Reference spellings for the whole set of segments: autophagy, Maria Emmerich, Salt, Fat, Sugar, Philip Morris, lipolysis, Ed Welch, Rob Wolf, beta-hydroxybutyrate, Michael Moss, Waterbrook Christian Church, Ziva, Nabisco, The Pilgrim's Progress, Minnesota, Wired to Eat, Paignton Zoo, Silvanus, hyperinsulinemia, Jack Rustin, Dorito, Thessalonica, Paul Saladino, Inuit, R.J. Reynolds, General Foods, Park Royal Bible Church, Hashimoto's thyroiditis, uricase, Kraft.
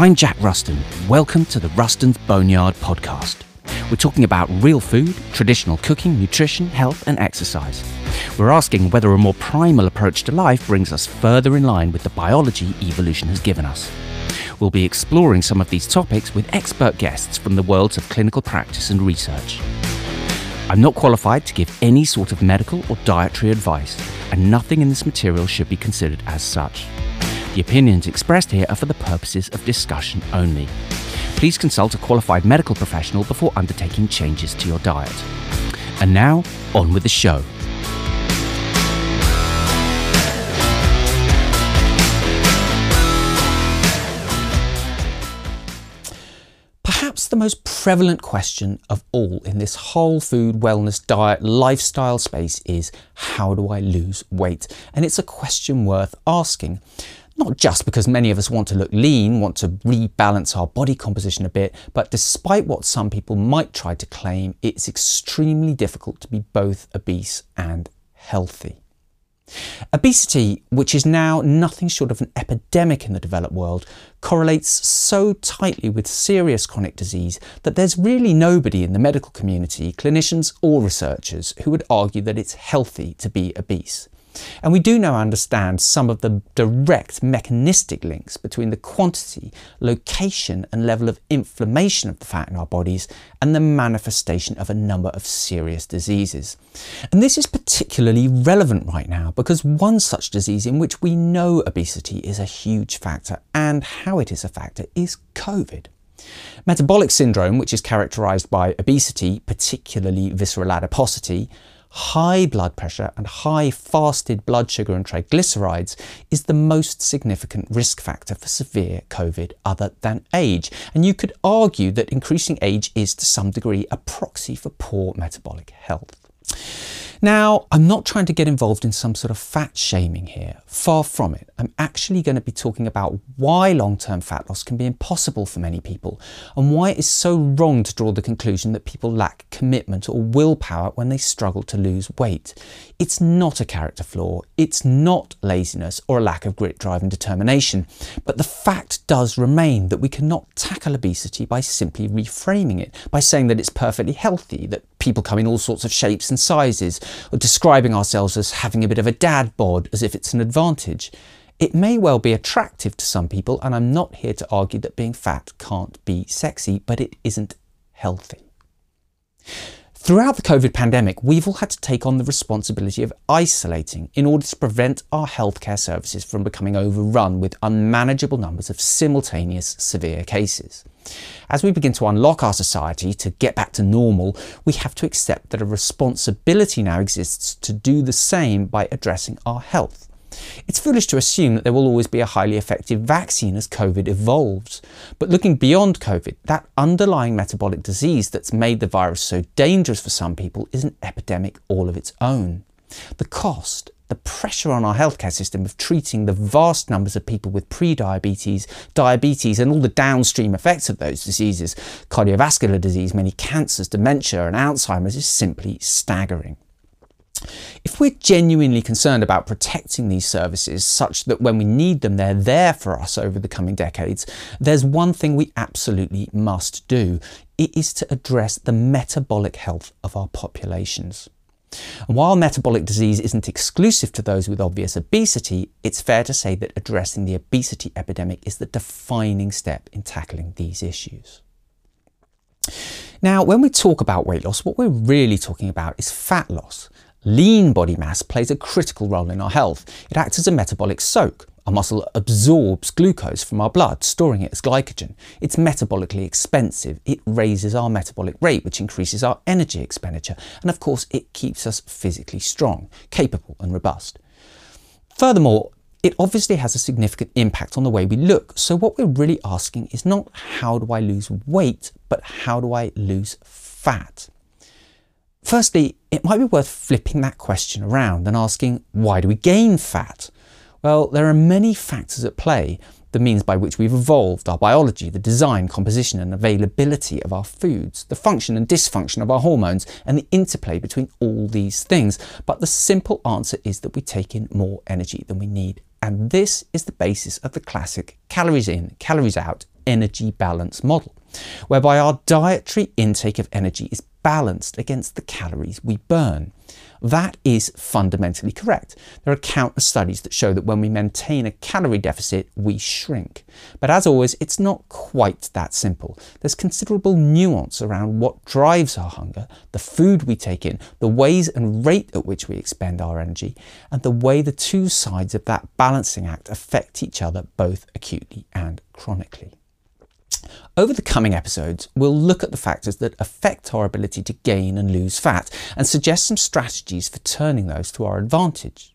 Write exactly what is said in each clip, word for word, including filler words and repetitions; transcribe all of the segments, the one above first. I'm Jack Rustin. Welcome to the Rustin's Boneyard podcast. We're talking about real food, traditional cooking, nutrition, health and exercise. We're asking whether a more primal approach to life brings us further in line with the biology evolution has given us. We'll be exploring some of these topics with expert guests from the worlds of clinical practice and research. I'm not qualified to give any sort of medical or dietary advice, and nothing in this material should be considered as such. The opinions expressed here are for the purposes of discussion only. Please consult a qualified medical professional before undertaking changes to your diet. And now, on with the show. Perhaps the most prevalent question of all in this whole food, wellness, diet, lifestyle space is, how do I lose weight? And it's a question worth asking. Not just because many of us want to look lean, want to rebalance our body composition a bit, but despite what some people might try to claim, it's extremely difficult to be both obese and healthy. Obesity, which is now nothing short of an epidemic in the developed world, correlates so tightly with serious chronic disease that there's really nobody in the medical community, clinicians or researchers, who would argue that it's healthy to be obese. And we do now understand some of the direct mechanistic links between the quantity, location and level of inflammation of the fat in our bodies and the manifestation of a number of serious diseases. And this is particularly relevant right now because one such disease in which we know obesity is a huge factor, and how it is a factor, is COVID. Metabolic syndrome, which is characterised by obesity, particularly visceral adiposity, high blood pressure and high fasted blood sugar and triglycerides, is the most significant risk factor for severe COVID other than age. And you could argue that increasing age is to some degree a proxy for poor metabolic health. Now, I'm not trying to get involved in some sort of fat shaming here. Far from it. I'm actually going to be talking about why long-term fat loss can be impossible for many people, and why it is so wrong to draw the conclusion that people lack commitment or willpower when they struggle to lose weight. It's not a character flaw, it's not laziness or a lack of grit, drive and determination, but the fact does remain that we cannot tackle obesity by simply reframing it, by saying that it's perfectly healthy, that people come in all sorts of shapes and sizes, or describing ourselves as having a bit of a dad bod as if it's an advantage. It may well be attractive to some people, and I'm not here to argue that being fat can't be sexy, but it isn't healthy. Throughout the COVID pandemic, we've all had to take on the responsibility of isolating in order to prevent our healthcare services from becoming overrun with unmanageable numbers of simultaneous severe cases. As we begin to unlock our society to get back to normal, we have to accept that a responsibility now exists to do the same by addressing our health. It's foolish to assume that there will always be a highly effective vaccine as COVID evolves. But looking beyond COVID, that underlying metabolic disease that's made the virus so dangerous for some people is an epidemic all of its own. The cost, the pressure on our healthcare system of treating the vast numbers of people with pre-diabetes, diabetes and all the downstream effects of those diseases, cardiovascular disease, many cancers, dementia and Alzheimer's, is simply staggering. If we're genuinely concerned about protecting these services such that when we need them they're there for us over the coming decades, there's one thing we absolutely must do. It is to address the metabolic health of our populations. And while metabolic disease isn't exclusive to those with obvious obesity, it's fair to say that addressing the obesity epidemic is the defining step in tackling these issues. Now, when we talk about weight loss, what we're really talking about is fat loss. Lean body mass plays a critical role in our health. It acts as a metabolic soak. Our muscle absorbs glucose from our blood, storing it as glycogen. It's metabolically expensive. It raises our metabolic rate, which increases our energy expenditure. And of course, it keeps us physically strong, capable and robust. Furthermore, it obviously has a significant impact on the way we look. So what we're really asking is not how do I lose weight, but how do I lose fat? Firstly, it might be worth flipping that question around and asking, why do we gain fat? Well, there are many factors at play. The means by which we've evolved, our biology, the design, composition and availability of our foods, the function and dysfunction of our hormones, and the interplay between all these things. But the simple answer is that we take in more energy than we need. And this is the basis of the classic calories in, calories out energy balance model, whereby our dietary intake of energy is balanced against the calories we burn. That is fundamentally correct. There are countless studies that show that when we maintain a calorie deficit, we shrink. But as always, it's not quite that simple. There's considerable nuance around what drives our hunger, the food we take in, the ways and rate at which we expend our energy, and the way the two sides of that balancing act affect each other both acutely and chronically. Over the coming episodes, we'll look at the factors that affect our ability to gain and lose fat and suggest some strategies for turning those to our advantage.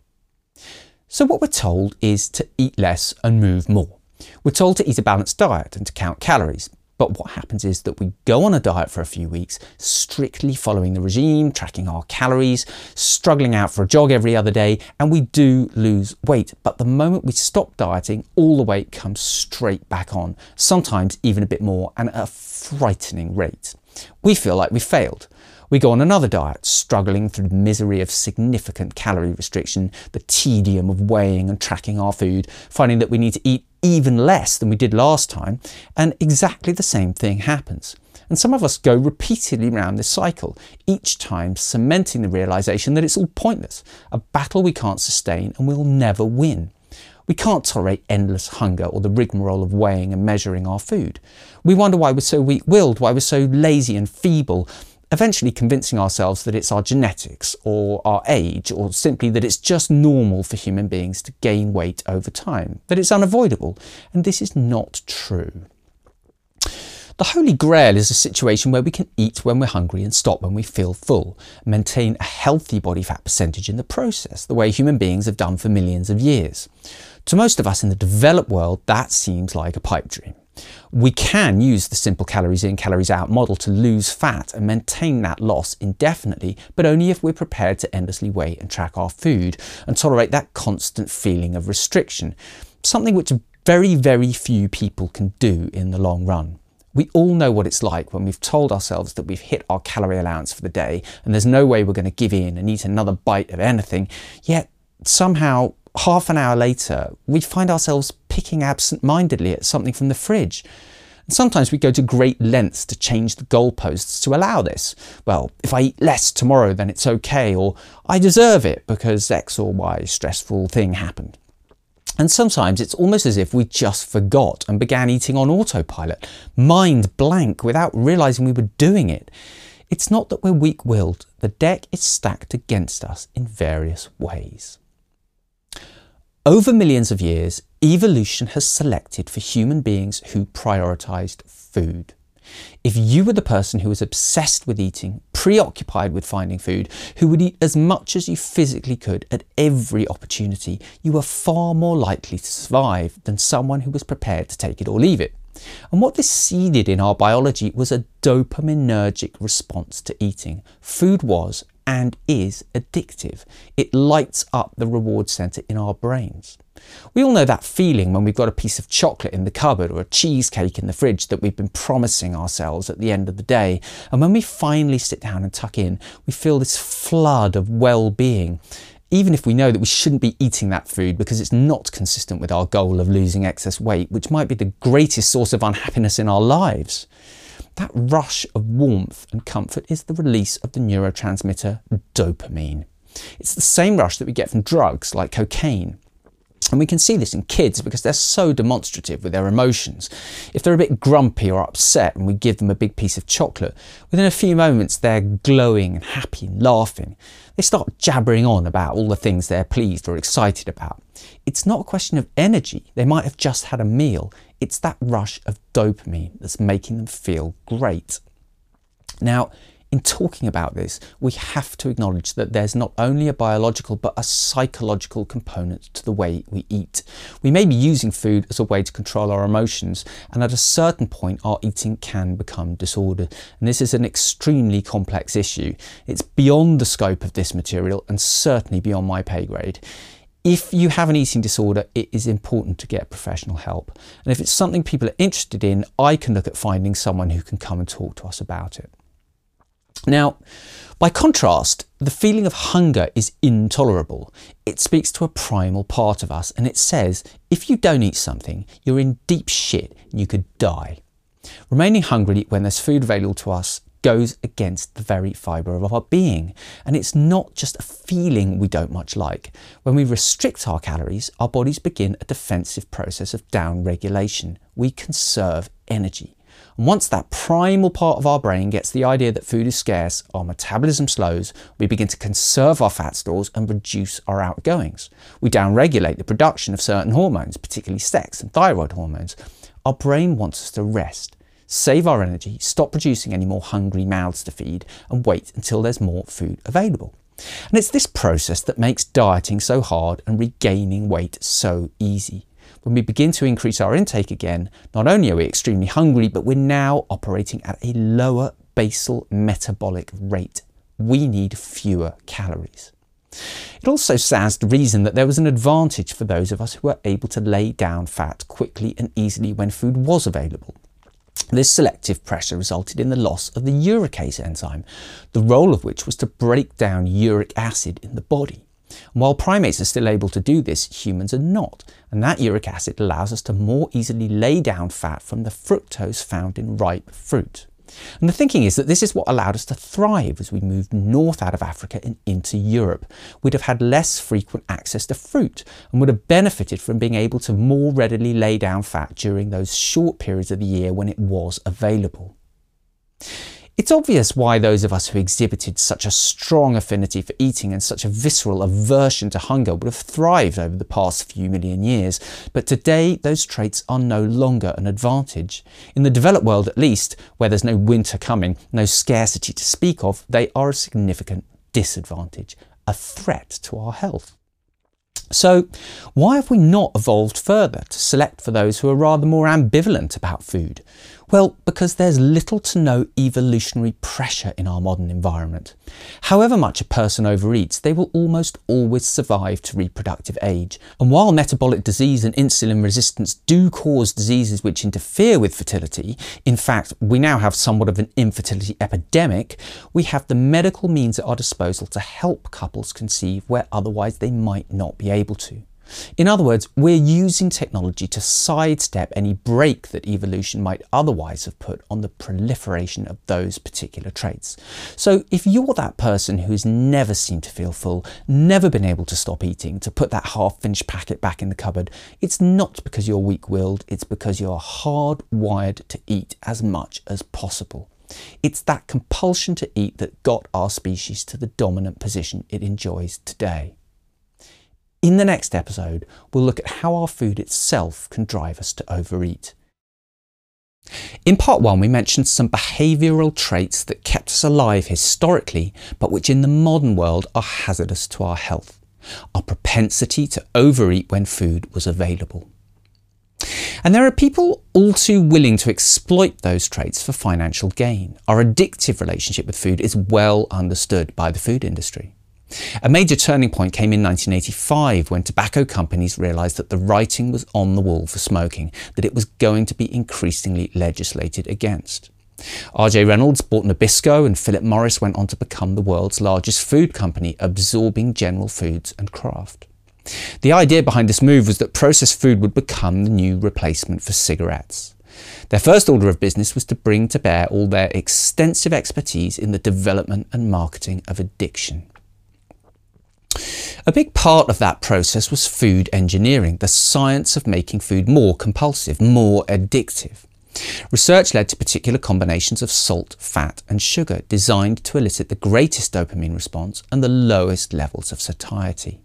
So what we're told is to eat less and move more. We're told to eat a balanced diet and to count calories. But what happens is that we go on a diet for a few weeks, strictly following the regime, tracking our calories, struggling out for a jog every other day, and we do lose weight. But the moment we stop dieting, all the weight comes straight back on, sometimes even a bit more, and at a frightening rate. We feel like we failed. We go on another diet, struggling through the misery of significant calorie restriction, the tedium of weighing and tracking our food, finding that we need to eat even less than we did last time, and exactly the same thing happens. And some of us go repeatedly round this cycle, each time cementing the realisation that it's all pointless, a battle we can't sustain and we'll never win. We can't tolerate endless hunger or the rigmarole of weighing and measuring our food. We wonder why we're so weak-willed, why we're so lazy and feeble, eventually convincing ourselves that it's our genetics or our age, or simply that it's just normal for human beings to gain weight over time, that it's unavoidable. And this is not true. The Holy Grail is a situation where we can eat when we're hungry and stop when we feel full, maintain a healthy body fat percentage in the process, the way human beings have done for millions of years. To most of us in the developed world, that seems like a pipe dream. We can use the simple calories in, calories out model to lose fat and maintain that loss indefinitely, but only if we're prepared to endlessly weigh and track our food and tolerate that constant feeling of restriction, something which very, very few people can do in the long run. We all know what it's like when we've told ourselves that we've hit our calorie allowance for the day and there's no way we're going to give in and eat another bite of anything, yet somehow half an hour later, we find ourselves picking absent-mindedly at something from the fridge. And sometimes we go to great lengths to change the goalposts to allow this. Well, if I eat less tomorrow, then it's okay, or I deserve it because X or Y stressful thing happened. And sometimes it's almost as if we just forgot and began eating on autopilot, mind blank, without realising we were doing it. It's not that we're weak-willed. The deck is stacked against us in various ways. Over millions of years, evolution has selected for human beings who prioritised food. If you were the person who was obsessed with eating, preoccupied with finding food, who would eat as much as you physically could at every opportunity, you were far more likely to survive than someone who was prepared to take it or leave it. And what this seeded in our biology was a dopaminergic response to eating. Food was and is addictive. It lights up the reward centre in our brains. We all know that feeling when we've got a piece of chocolate in the cupboard or a cheesecake in the fridge that we've been promising ourselves at the end of the day, and when we finally sit down and tuck in, we feel this flood of well-being, even if we know that we shouldn't be eating that food because it's not consistent with our goal of losing excess weight, which might be the greatest source of unhappiness in our lives. That rush of warmth and comfort is the release of the neurotransmitter dopamine. It's the same rush that we get from drugs like cocaine. And we can see this in kids because they're so demonstrative with their emotions. If they're a bit grumpy or upset and we give them a big piece of chocolate, within a few moments they're glowing and happy and laughing. They start jabbering on about all the things they're pleased or excited about. It's not a question of energy. They might have just had a meal. It's that rush of dopamine that's making them feel great. Now, in talking about this, we have to acknowledge that there's not only a biological but a psychological component to the way we eat. We may be using food as a way to control our emotions, and at a certain point our eating can become disordered. And this is an extremely complex issue. It's beyond the scope of this material and certainly beyond my pay grade. If you have an eating disorder, it is important to get professional help. And if it's something people are interested in, I can look at finding someone who can come and talk to us about it. Now, by contrast, the feeling of hunger is intolerable. It speaks to a primal part of us and it says, if you don't eat something, you're in deep shit, you could die. Remaining hungry when there's food available to us goes against the very fibre of our being. And it's not just a feeling we don't much like. When we restrict our calories, our bodies begin a defensive process of down-regulation. We conserve energy. And once that primal part of our brain gets the idea that food is scarce, our metabolism slows, we begin to conserve our fat stores and reduce our outgoings. We down-regulate the production of certain hormones, particularly sex and thyroid hormones. Our brain wants us to rest, save our energy, stop producing any more hungry mouths to feed, and wait until there's more food available. And it's this process that makes dieting so hard and regaining weight so easy. When we begin to increase our intake again, not only are we extremely hungry, but we're now operating at a lower basal metabolic rate. We need fewer calories. It also stands to reason that there was an advantage for those of us who were able to lay down fat quickly and easily when food was available. This selective pressure resulted in the loss of the uricase enzyme, the role of which was to break down uric acid in the body. And while primates are still able to do this, humans are not, and that uric acid allows us to more easily lay down fat from the fructose found in ripe fruit. And the thinking is that this is what allowed us to thrive as we moved north out of Africa and into Europe. We'd have had less frequent access to fruit and would have benefited from being able to more readily lay down fat during those short periods of the year when it was available. It's obvious why those of us who exhibited such a strong affinity for eating and such a visceral aversion to hunger would have thrived over the past few million years, but today those traits are no longer an advantage. In the developed world at least, where there's no winter coming, no scarcity to speak of, they are a significant disadvantage, a threat to our health. So why have we not evolved further to select for those who are rather more ambivalent about food? Well, because there's little to no evolutionary pressure in our modern environment. However much a person overeats, they will almost always survive to reproductive age. And while metabolic disease and insulin resistance do cause diseases which interfere with fertility, in fact, we now have somewhat of an infertility epidemic, we have the medical means at our disposal to help couples conceive where otherwise they might not be able to. In other words, we're using technology to sidestep any break that evolution might otherwise have put on the proliferation of those particular traits. So if you're that person who's never seemed to feel full, never been able to stop eating, to put that half-finished packet back in the cupboard, it's not because you're weak-willed, it's because you're hardwired to eat as much as possible. It's that compulsion to eat that got our species to the dominant position it enjoys today. In the next episode, we'll look at how our food itself can drive us to overeat. In part one, we mentioned some behavioural traits that kept us alive historically, but which in the modern world are hazardous to our health. Our propensity to overeat when food was available. And there are people all too willing to exploit those traits for financial gain. Our addictive relationship with food is well understood by the food industry. A major turning point came in nineteen eighty-five when tobacco companies realised that the writing was on the wall for smoking, that it was going to be increasingly legislated against. R J Reynolds bought Nabisco and Philip Morris went on to become the world's largest food company, absorbing General Foods and Kraft. The idea behind this move was that processed food would become the new replacement for cigarettes. Their first order of business was to bring to bear all their extensive expertise in the development and marketing of addiction. A big part of that process was food engineering, the science of making food more compulsive, more addictive. Research led to particular combinations of salt, fat and sugar designed to elicit the greatest dopamine response and the lowest levels of satiety.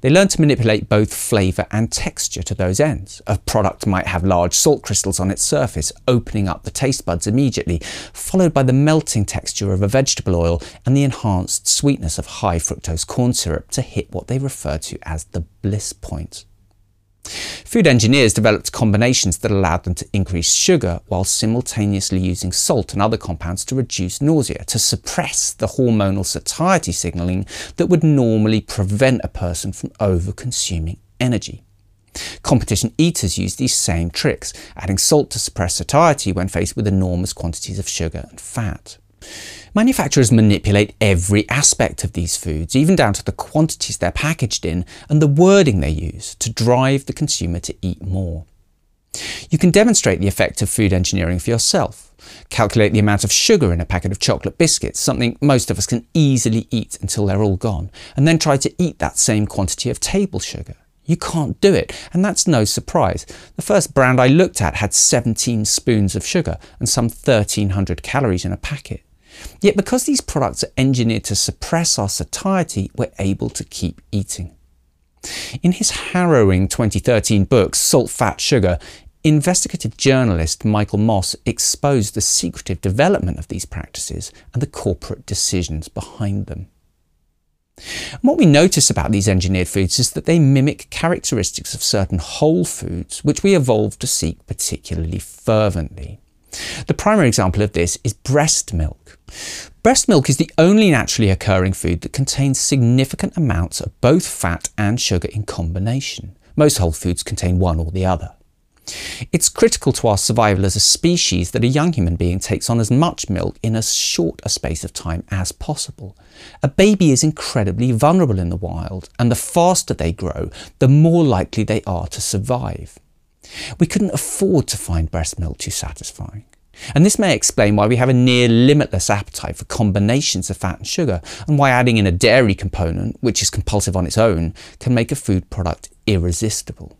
They learned to manipulate both flavour and texture to those ends. A product might have large salt crystals on its surface, opening up the taste buds immediately, followed by the melting texture of a vegetable oil and the enhanced sweetness of high fructose corn syrup to hit what they refer to as the bliss point. Food engineers developed combinations that allowed them to increase sugar while simultaneously using salt and other compounds to reduce nausea, to suppress the hormonal satiety signalling that would normally prevent a person from over-consuming energy. Competition eaters used these same tricks, adding salt to suppress satiety when faced with enormous quantities of sugar and fat. Manufacturers manipulate every aspect of these foods, even down to the quantities they're packaged in and the wording they use to drive the consumer to eat more. You can demonstrate the effect of food engineering for yourself. Calculate the amount of sugar in a packet of chocolate biscuits, something most of us can easily eat until they're all gone, and then try to eat that same quantity of table sugar. You can't do it, and that's no surprise. The first brand I looked at had seventeen spoons of sugar and some thirteen hundred calories in a packet. Yet because these products are engineered to suppress our satiety, we're able to keep eating. In his harrowing twenty thirteen book, Salt, Fat, Sugar, investigative journalist Michael Moss exposed the secretive development of these practices and the corporate decisions behind them. And what we notice about these engineered foods is that they mimic characteristics of certain whole foods, which we evolved to seek particularly fervently. The primary example of this is breast milk. Breast milk is the only naturally occurring food that contains significant amounts of both fat and sugar in combination. Most whole foods contain one or the other. It's critical to our survival as a species that a young human being takes on as much milk in as short a space of time as possible. A baby is incredibly vulnerable in the wild, and the faster they grow, the more likely they are to survive. We couldn't afford to find breast milk too satisfying. And this may explain why we have a near limitless appetite for combinations of fat and sugar, and why adding in a dairy component, which is compulsive on its own, can make a food product irresistible.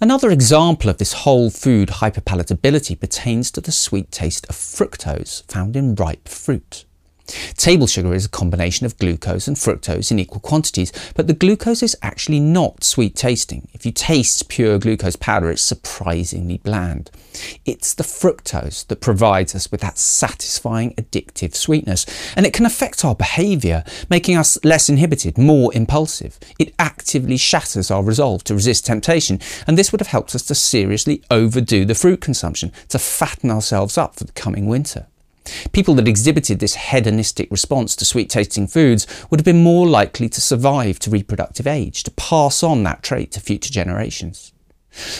Another example of this whole food hyperpalatability pertains to the sweet taste of fructose found in ripe fruit. Table sugar is a combination of glucose and fructose in equal quantities, but the glucose is actually not sweet tasting. If you taste pure glucose powder, it's surprisingly bland. It's the fructose that provides us with that satisfying, addictive sweetness, and it can affect our behaviour, making us less inhibited, more impulsive. It actively shatters our resolve to resist temptation, and this would have helped us to seriously overdo the fruit consumption, to fatten ourselves up for the coming winter. People that exhibited this hedonistic response to sweet-tasting foods would have been more likely to survive to reproductive age, to pass on that trait to future generations.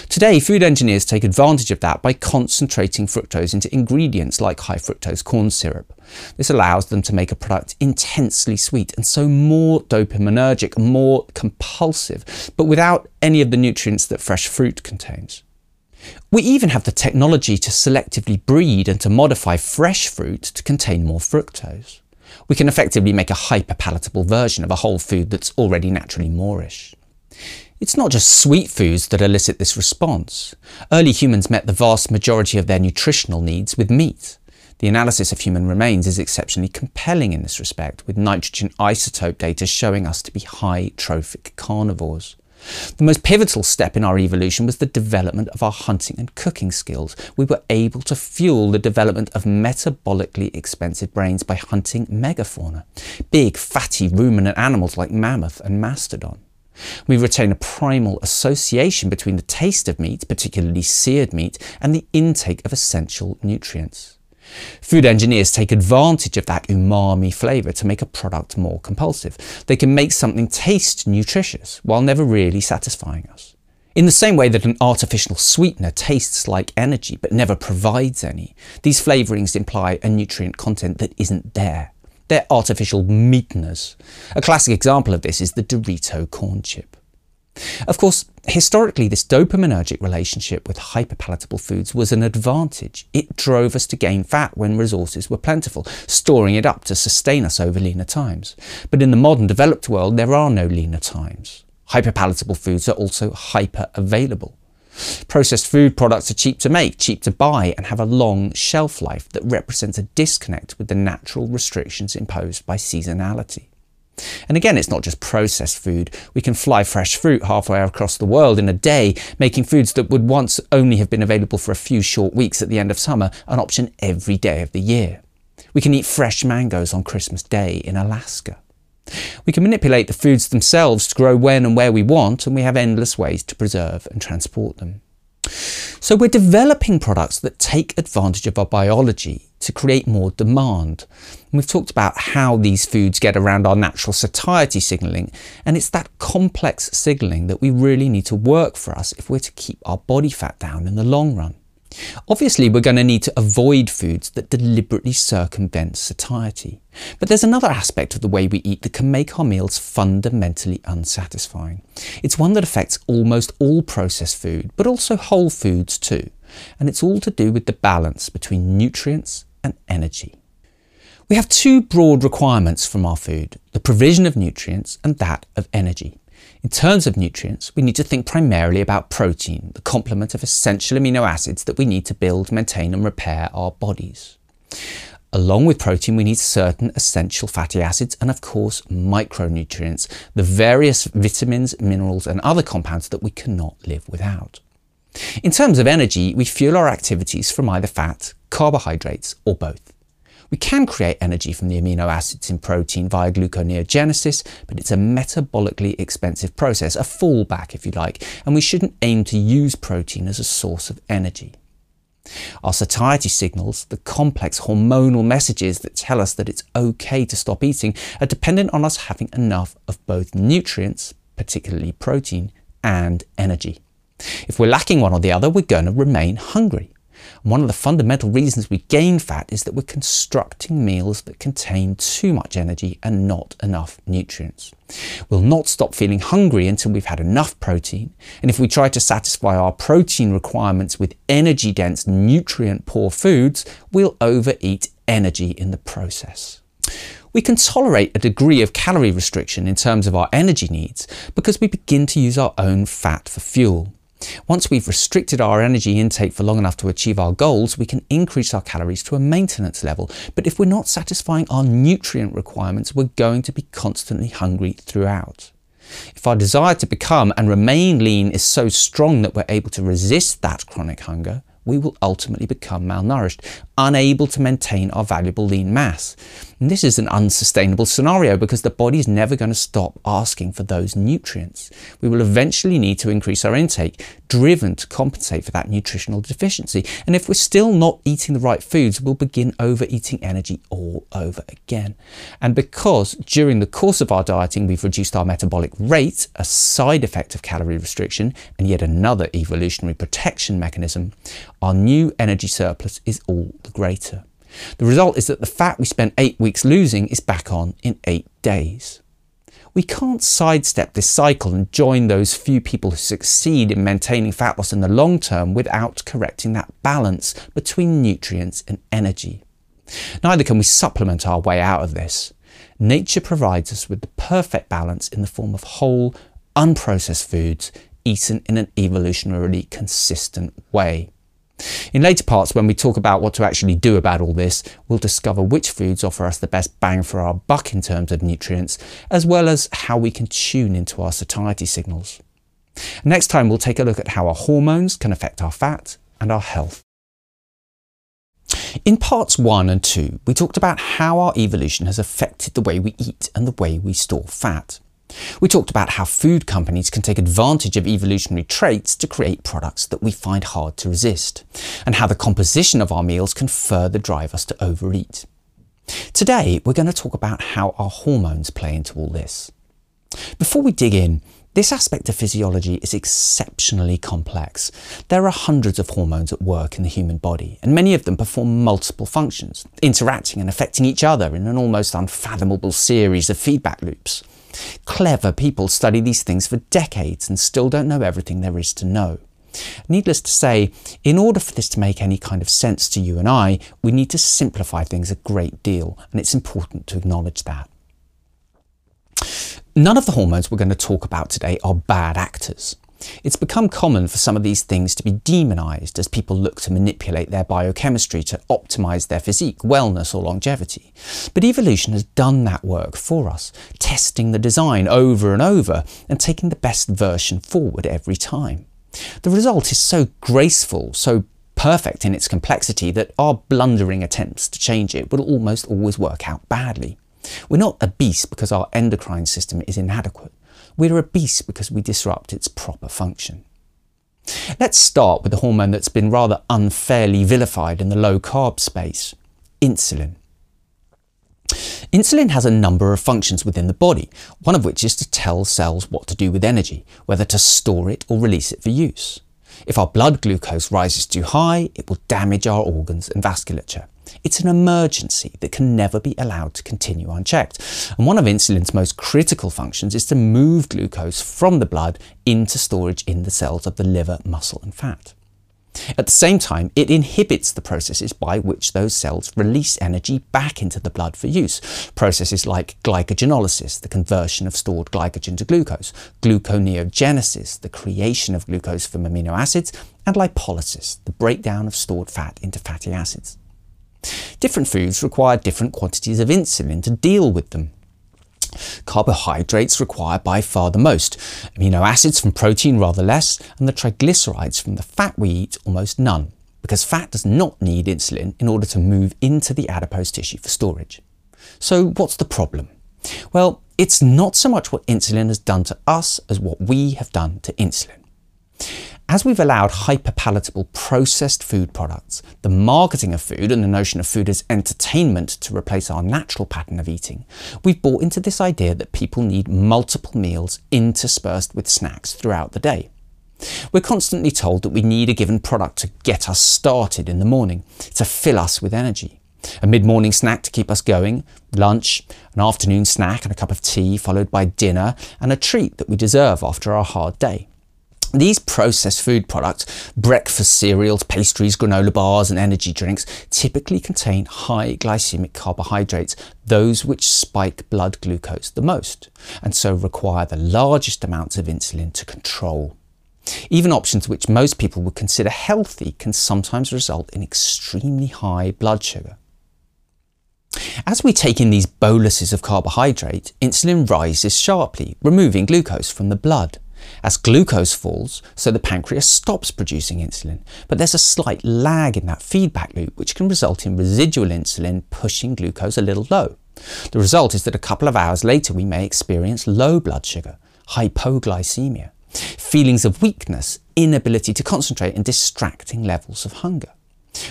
Today, food engineers take advantage of that by concentrating fructose into ingredients like high-fructose corn syrup. This allows them to make a product intensely sweet and so more dopaminergic, more compulsive, but without any of the nutrients that fresh fruit contains. We even have the technology to selectively breed and to modify fresh fruit to contain more fructose. We can effectively make a hyperpalatable version of a whole food that's already naturally moorish. It's not just sweet foods that elicit this response. Early humans met the vast majority of their nutritional needs with meat. The analysis of human remains is exceptionally compelling in this respect, with nitrogen isotope data showing us to be high trophic carnivores. The most pivotal step in our evolution was the development of our hunting and cooking skills. We were able to fuel the development of metabolically expensive brains by hunting megafauna, big, fatty, ruminant animals like mammoth and mastodon. We retain a primal association between the taste of meat, particularly seared meat, and the intake of essential nutrients. Food engineers take advantage of that umami flavour to make a product more compulsive. They can make something taste nutritious while never really satisfying us. In the same way that an artificial sweetener tastes like energy but never provides any, these flavourings imply a nutrient content that isn't there. They're artificial meateners. A classic example of this is the Dorito corn chip. Of course, historically, this dopaminergic relationship with hyperpalatable foods was an advantage. It drove us to gain fat when resources were plentiful, storing it up to sustain us over leaner times. But in the modern developed world, there are no leaner times. Hyperpalatable foods are also hyper-available. Processed food products are cheap to make, cheap to buy, and have a long shelf life that represents a disconnect with the natural restrictions imposed by seasonality. And again, it's not just processed food. We can fly fresh fruit halfway across the world in a day, making foods that would once only have been available for a few short weeks at the end of summer an option every day of the year. We can eat fresh mangoes on Christmas Day in Alaska. We can manipulate the foods themselves to grow when and where we want, and we have endless ways to preserve and transport them. So we're developing products that take advantage of our biology to create more demand. And we've talked about how these foods get around our natural satiety signalling, and it's that complex signalling that we really need to work for us if we're to keep our body fat down in the long run. Obviously, we're going to need to avoid foods that deliberately circumvent satiety. But there's another aspect of the way we eat that can make our meals fundamentally unsatisfying. It's one that affects almost all processed food, but also whole foods too. And it's all to do with the balance between nutrients and energy. We have two broad requirements from our food, the provision of nutrients and that of energy. In terms of nutrients, we need to think primarily about protein, the complement of essential amino acids that we need to build, maintain and repair our bodies. Along with protein, we need certain essential fatty acids and of course micronutrients, the various vitamins, minerals and other compounds that we cannot live without. In terms of energy, we fuel our activities from either fat, carbohydrates or both. We can create energy from the amino acids in protein via gluconeogenesis, but it's a metabolically expensive process, a fallback if you like, and we shouldn't aim to use protein as a source of energy. Our satiety signals, the complex hormonal messages that tell us that it's okay to stop eating, are dependent on us having enough of both nutrients, particularly protein, and energy. If we're lacking one or the other, we're going to remain hungry. One of the fundamental reasons we gain fat is that we're constructing meals that contain too much energy and not enough nutrients. We'll not stop feeling hungry until we've had enough protein, and if we try to satisfy our protein requirements with energy-dense, nutrient-poor foods, we'll overeat energy in the process. We can tolerate a degree of calorie restriction in terms of our energy needs because we begin to use our own fat for fuel. Once we've restricted our energy intake for long enough to achieve our goals, we can increase our calories to a maintenance level. But if we're not satisfying our nutrient requirements, we're going to be constantly hungry throughout. If our desire to become and remain lean is so strong that we're able to resist that chronic hunger, we will ultimately become malnourished, unable to maintain our valuable lean mass. And this is an unsustainable scenario because the body is never going to stop asking for those nutrients. We will eventually need to increase our intake, driven to compensate for that nutritional deficiency. And if we're still not eating the right foods, we'll begin overeating energy all over again. And because during the course of our dieting, we've reduced our metabolic rate, a side effect of calorie restriction, and yet another evolutionary protection mechanism, our new energy surplus is all the greater. The result is that the fat we spent eight weeks losing is back on in eight days. We can't sidestep this cycle and join those few people who succeed in maintaining fat loss in the long term without correcting that balance between nutrients and energy. Neither can we supplement our way out of this. Nature provides us with the perfect balance in the form of whole, unprocessed foods eaten in an evolutionarily consistent way. In later parts, when we talk about what to actually do about all this, we'll discover which foods offer us the best bang for our buck in terms of nutrients, as well as how we can tune into our satiety signals. Next time, we'll take a look at how our hormones can affect our fat and our health. In parts one and two, we talked about how our evolution has affected the way we eat and the way we store fat. We talked about how food companies can take advantage of evolutionary traits to create products that we find hard to resist, and how the composition of our meals can further drive us to overeat. Today, we're going to talk about how our hormones play into all this. Before we dig in, this aspect of physiology is exceptionally complex. There are hundreds of hormones at work in the human body, and many of them perform multiple functions, interacting and affecting each other in an almost unfathomable series of feedback loops. Clever people study these things for decades and still don't know everything there is to know. Needless to say, in order for this to make any kind of sense to you and I, we need to simplify things a great deal, and it's important to acknowledge that. None of the hormones we're going to talk about today are bad actors. It's become common for some of these things to be demonized as people look to manipulate their biochemistry to optimize their physique, wellness or longevity. But evolution has done that work for us, testing the design over and over and taking the best version forward every time. The result is so graceful, so perfect in its complexity that our blundering attempts to change it will almost always work out badly. We're not obese because our endocrine system is inadequate. We're obese because we disrupt its proper function. Let's start with the hormone that's been rather unfairly vilified in the low-carb space, insulin. Insulin has a number of functions within the body, one of which is to tell cells what to do with energy, whether to store it or release it for use. If our blood glucose rises too high, it will damage our organs and vasculature. It's an emergency that can never be allowed to continue unchecked. And one of insulin's most critical functions is to move glucose from the blood into storage in the cells of the liver, muscle and fat. At the same time, it inhibits the processes by which those cells release energy back into the blood for use. Processes like glycogenolysis, the conversion of stored glycogen to glucose, gluconeogenesis, the creation of glucose from amino acids, and lipolysis, the breakdown of stored fat into fatty acids. Different foods require different quantities of insulin to deal with them. Carbohydrates require by far the most, amino acids from protein rather less, and the triglycerides from the fat we eat almost none, because fat does not need insulin in order to move into the adipose tissue for storage. So what's the problem? Well, it's not so much what insulin has done to us as what we have done to insulin. As we've allowed hyperpalatable processed food products, the marketing of food and the notion of food as entertainment to replace our natural pattern of eating, we've bought into this idea that people need multiple meals interspersed with snacks throughout the day. We're constantly told that we need a given product to get us started in the morning, to fill us with energy. A mid-morning snack to keep us going, lunch, an afternoon snack and a cup of tea, followed by dinner and a treat that we deserve after our hard day. These processed food products, breakfast cereals, pastries, granola bars and energy drinks, typically contain high glycemic carbohydrates, those which spike blood glucose the most, and so require the largest amounts of insulin to control. Even options which most people would consider healthy can sometimes result in extremely high blood sugar. As we take in these boluses of carbohydrate, insulin rises sharply, removing glucose from the blood. As glucose falls, so the pancreas stops producing insulin, but there's a slight lag in that feedback loop which can result in residual insulin pushing glucose a little low. The result is that a couple of hours later we may experience low blood sugar, hypoglycemia, feelings of weakness, inability to concentrate and distracting levels of hunger.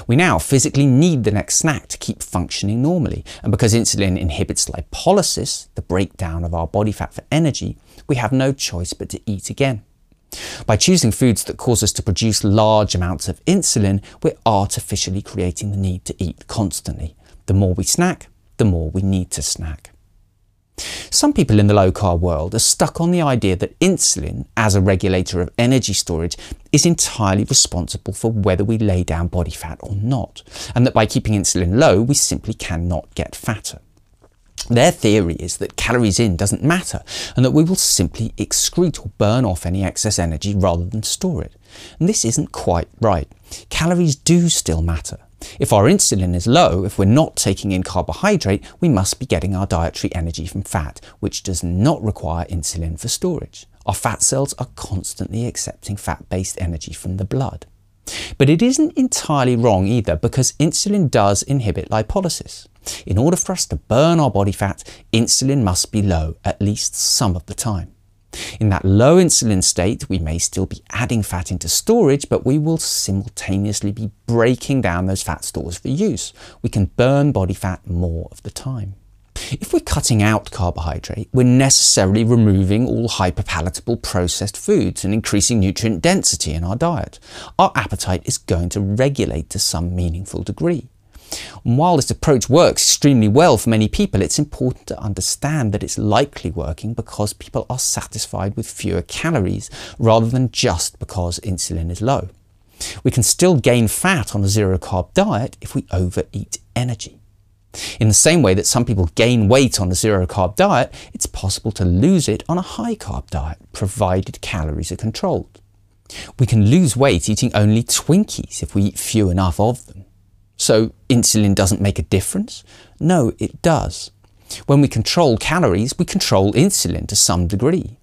We now physically need the next snack to keep functioning normally, and because insulin inhibits lipolysis, the breakdown of our body fat for energy, we have no choice but to eat again. By choosing foods that cause us to produce large amounts of insulin, we're artificially creating the need to eat constantly. The more we snack, the more we need to snack. Some people in the low-carb world are stuck on the idea that insulin, as a regulator of energy storage, is entirely responsible for whether we lay down body fat or not, and that by keeping insulin low, we simply cannot get fatter. Their theory is that calories in doesn't matter, and that we will simply excrete or burn off any excess energy rather than store it. And this isn't quite right. Calories do still matter. If our insulin is low, if we're not taking in carbohydrate, we must be getting our dietary energy from fat, which does not require insulin for storage. Our fat cells are constantly accepting fat-based energy from the blood. But it isn't entirely wrong either, because insulin does inhibit lipolysis. In order for us to burn our body fat, insulin must be low, at least some of the time. In that low insulin state, we may still be adding fat into storage, but we will simultaneously be breaking down those fat stores for use. We can burn body fat more of the time. If we're cutting out carbohydrate, we're necessarily removing all hyperpalatable processed foods and increasing nutrient density in our diet. Our appetite is going to regulate to some meaningful degree. And while this approach works extremely well for many people, it's important to understand that it's likely working because people are satisfied with fewer calories rather than just because insulin is low. We can still gain fat on a zero-carb diet if we overeat energy. In the same way that some people gain weight on a zero-carb diet, it's possible to lose it on a high-carb diet, provided calories are controlled. We can lose weight eating only Twinkies if we eat few enough of them. So insulin doesn't make a difference? No, it does. When we control calories, we control insulin to some degree.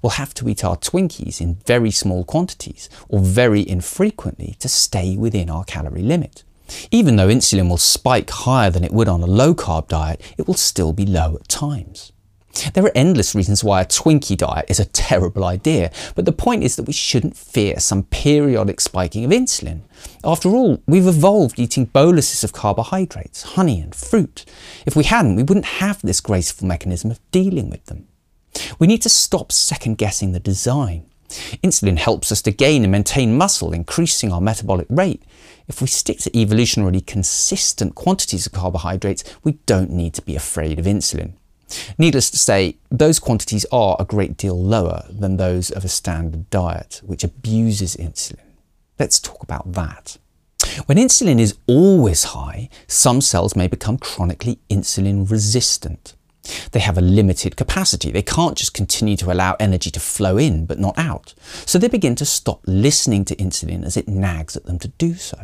We'll have to eat our Twinkies in very small quantities or very infrequently to stay within our calorie limit. Even though insulin will spike higher than it would on a low-carb diet, it will still be low at times. There are endless reasons why a Twinkie diet is a terrible idea, but the point is that we shouldn't fear some periodic spiking of insulin. After all, we've evolved eating boluses of carbohydrates, honey and fruit. If we hadn't, we wouldn't have this graceful mechanism of dealing with them. We need to stop second-guessing the design. Insulin helps us to gain and maintain muscle, increasing our metabolic rate. If we stick to evolutionarily consistent quantities of carbohydrates, we don't need to be afraid of insulin. Needless to say, those quantities are a great deal lower than those of a standard diet, which abuses insulin. Let's talk about that. When insulin is always high, some cells may become chronically insulin resistant. They have a limited capacity. They can't just continue to allow energy to flow in but not out. So they begin to stop listening to insulin as it nags at them to do so.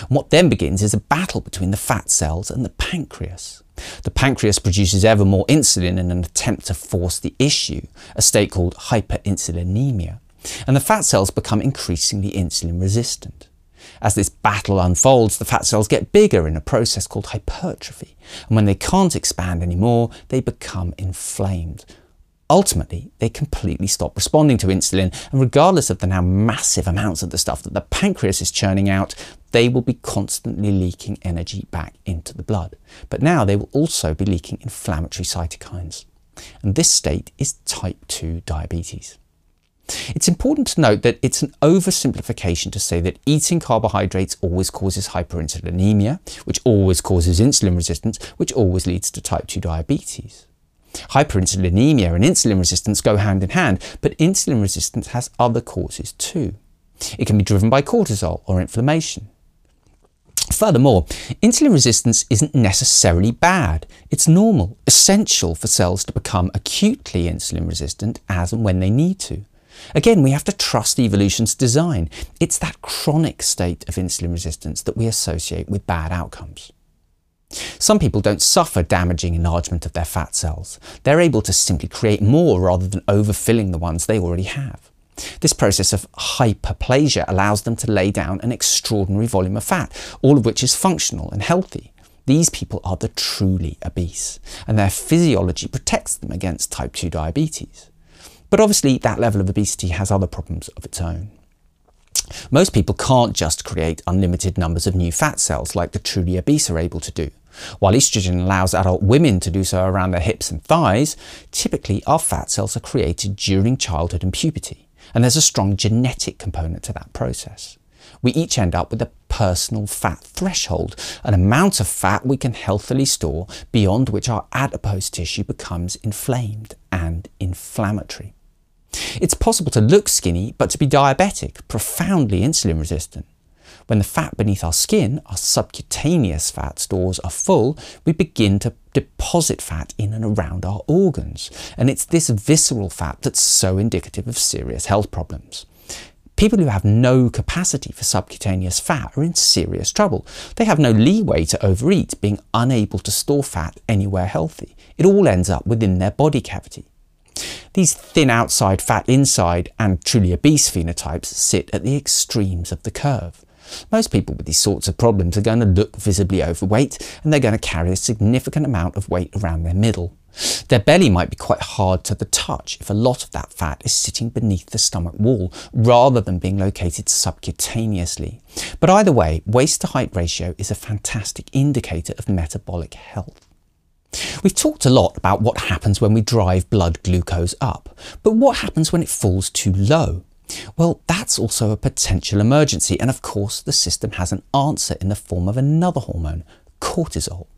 And what then begins is a battle between the fat cells and the pancreas. The pancreas produces ever more insulin in an attempt to force the issue, a state called hyperinsulinemia, and the fat cells become increasingly insulin resistant. As this battle unfolds, the fat cells get bigger in a process called hypertrophy, and when they can't expand anymore, they become inflamed. Ultimately, they completely stop responding to insulin, and regardless of the now massive amounts of the stuff that the pancreas is churning out, they will be constantly leaking energy back into the blood. But now they will also be leaking inflammatory cytokines. And this state is type two diabetes. It's important to note that it's an oversimplification to say that eating carbohydrates always causes hyperinsulinemia, which always causes insulin resistance, which always leads to type two diabetes. Hyperinsulinemia and insulin resistance go hand in hand, but insulin resistance has other causes too. It can be driven by cortisol or inflammation. Furthermore, insulin resistance isn't necessarily bad. It's normal, essential for cells to become acutely insulin resistant as and when they need to. Again, we have to trust evolution's design. It's that chronic state of insulin resistance that we associate with bad outcomes. Some people don't suffer damaging enlargement of their fat cells. They're able to simply create more rather than overfilling the ones they already have. This process of hyperplasia allows them to lay down an extraordinary volume of fat, all of which is functional and healthy. These people are the truly obese, and their physiology protects them against type two diabetes. But obviously, that level of obesity has other problems of its own. Most people can't just create unlimited numbers of new fat cells like the truly obese are able to do. While estrogen allows adult women to do so around their hips and thighs, typically our fat cells are created during childhood and puberty, and there's a strong genetic component to that process. We each end up with a personal fat threshold, an amount of fat we can healthily store beyond which our adipose tissue becomes inflamed and inflammatory. It's possible to look skinny, but to be diabetic, profoundly insulin resistant. When the fat beneath our skin, our subcutaneous fat stores are full, we begin to deposit fat in and around our organs. And it's this visceral fat that's so indicative of serious health problems. People who have no capacity for subcutaneous fat are in serious trouble. They have no leeway to overeat, being unable to store fat anywhere healthy. It all ends up within their body cavity. These thin outside, fat inside, and truly obese phenotypes sit at the extremes of the curve. Most people with these sorts of problems are going to look visibly overweight, and they're going to carry a significant amount of weight around their middle. Their belly might be quite hard to the touch if a lot of that fat is sitting beneath the stomach wall, rather than being located subcutaneously. But either way, waist to height ratio is a fantastic indicator of metabolic health. We've talked a lot about what happens when we drive blood glucose up, but what happens when it falls too low? Well, that's also a potential emergency, and of course the system has an answer in the form of another hormone, cortisol.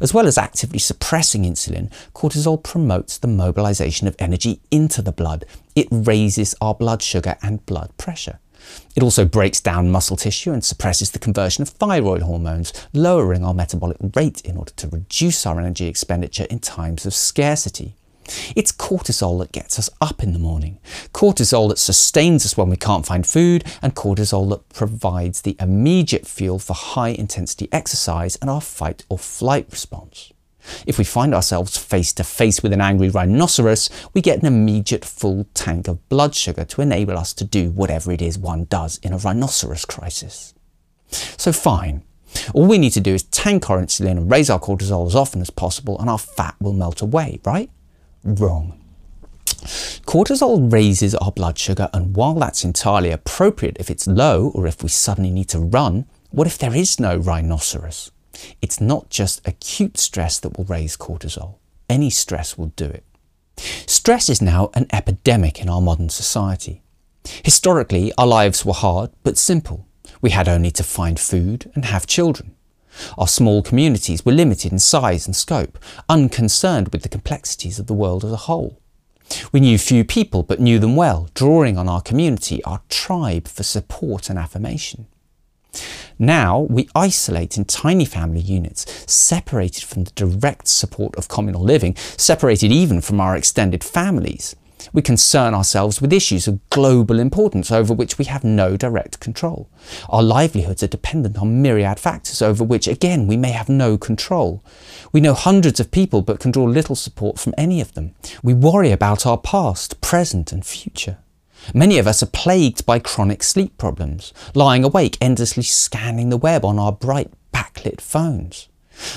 As well as actively suppressing insulin, cortisol promotes the mobilization of energy into the blood. It raises our blood sugar and blood pressure. It also breaks down muscle tissue and suppresses the conversion of thyroid hormones, lowering our metabolic rate in order to reduce our energy expenditure in times of scarcity. It's cortisol that gets us up in the morning, cortisol that sustains us when we can't find food, and cortisol that provides the immediate fuel for high-intensity exercise and our fight or flight response. If we find ourselves face to face with an angry rhinoceros, we get an immediate full tank of blood sugar to enable us to do whatever it is one does in a rhinoceros crisis. So fine, all we need to do is tank our insulin and raise our cortisol as often as possible and our fat will melt away, right? Wrong. Cortisol raises our blood sugar, and while that's entirely appropriate if it's low or if we suddenly need to run, what if there is no rhinoceros? It's not just acute stress that will raise cortisol. Any stress will do it. Stress is now an epidemic in our modern society. Historically, our lives were hard but simple. We had only to find food and have children. Our small communities were limited in size and scope, unconcerned with the complexities of the world as a whole. We knew few people but knew them well, drawing on our community, our tribe, for support and affirmation. Now we isolate in tiny family units, separated from the direct support of communal living, separated even from our extended families. We concern ourselves with issues of global importance over which we have no direct control. Our livelihoods are dependent on myriad factors over which, again, we may have no control. We know hundreds of people but can draw little support from any of them. We worry about our past, present and future. Many of us are plagued by chronic sleep problems, lying awake endlessly scanning the web on our bright backlit phones.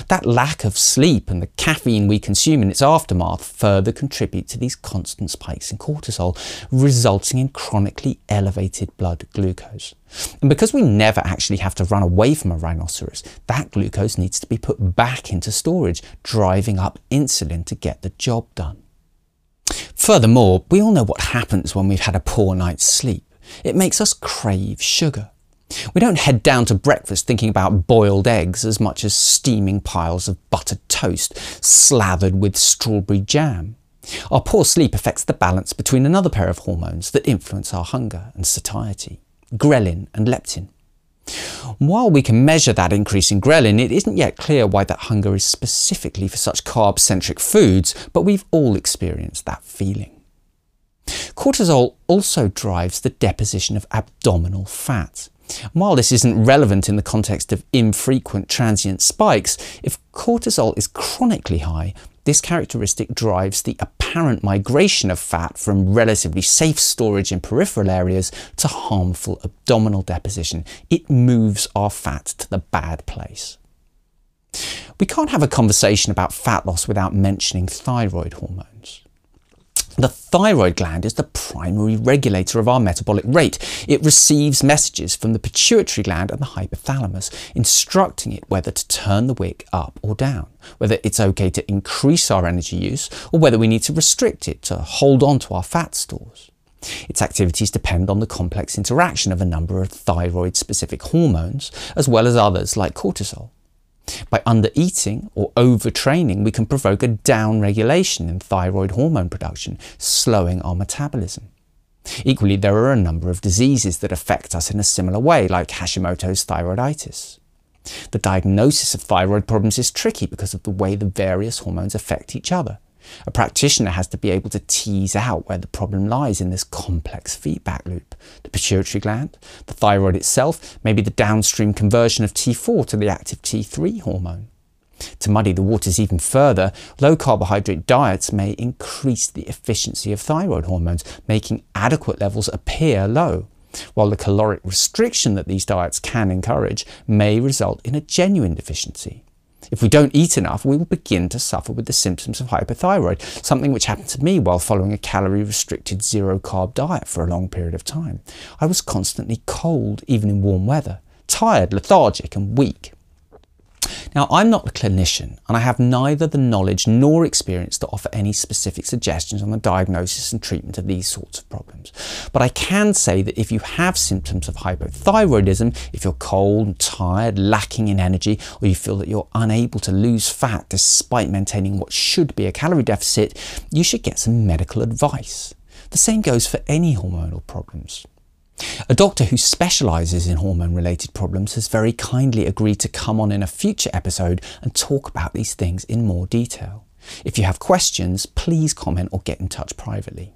That lack of sleep and the caffeine we consume in its aftermath further contribute to these constant spikes in cortisol, resulting in chronically elevated blood glucose. And because we never actually have to run away from a rhinoceros, that glucose needs to be put back into storage, driving up insulin to get the job done. Furthermore, we all know what happens when we've had a poor night's sleep. It makes us crave sugar. We don't head down to breakfast thinking about boiled eggs as much as steaming piles of buttered toast slathered with strawberry jam. Our poor sleep affects the balance between another pair of hormones that influence our hunger and satiety, ghrelin and leptin. While we can measure that increase in ghrelin, it isn't yet clear why that hunger is specifically for such carb-centric foods, but we've all experienced that feeling. Cortisol also drives the deposition of abdominal fat. While this isn't relevant in the context of infrequent transient spikes, if cortisol is chronically high, this characteristic drives the apparent migration of fat from relatively safe storage in peripheral areas to harmful abdominal deposition. It moves our fat to the bad place. We can't have a conversation about fat loss without mentioning thyroid hormones. The thyroid gland is the primary regulator of our metabolic rate. It receives messages from the pituitary gland and the hypothalamus, instructing it whether to turn the wick up or down, whether it's okay to increase our energy use, or whether we need to restrict it to hold on to our fat stores. Its activities depend on the complex interaction of a number of thyroid-specific hormones, as well as others like cortisol. By under-eating or overtraining, we can provoke a down-regulation in thyroid hormone production, slowing our metabolism. Equally, there are a number of diseases that affect us in a similar way, like Hashimoto's thyroiditis. The diagnosis of thyroid problems is tricky because of the way the various hormones affect each other. A practitioner has to be able to tease out where the problem lies in this complex feedback loop. The pituitary gland, the thyroid itself, maybe the downstream conversion of T four to the active T three hormone. To muddy the waters even further, low-carbohydrate diets may increase the efficiency of thyroid hormones, making adequate levels appear low, while the caloric restriction that these diets can encourage may result in a genuine deficiency. If we don't eat enough, we will begin to suffer with the symptoms of hypothyroid, something which happened to me while following a calorie-restricted zero-carb diet for a long period of time. I was constantly cold, even in warm weather, tired, lethargic and weak. Now, I'm not a clinician, and I have neither the knowledge nor experience to offer any specific suggestions on the diagnosis and treatment of these sorts of problems. But I can say that if you have symptoms of hypothyroidism, if you're cold and tired, lacking in energy, or you feel that you're unable to lose fat despite maintaining what should be a calorie deficit, you should get some medical advice. The same goes for any hormonal problems. A doctor who specialises in hormone-related problems has very kindly agreed to come on in a future episode and talk about these things in more detail. If you have questions, please comment or get in touch privately.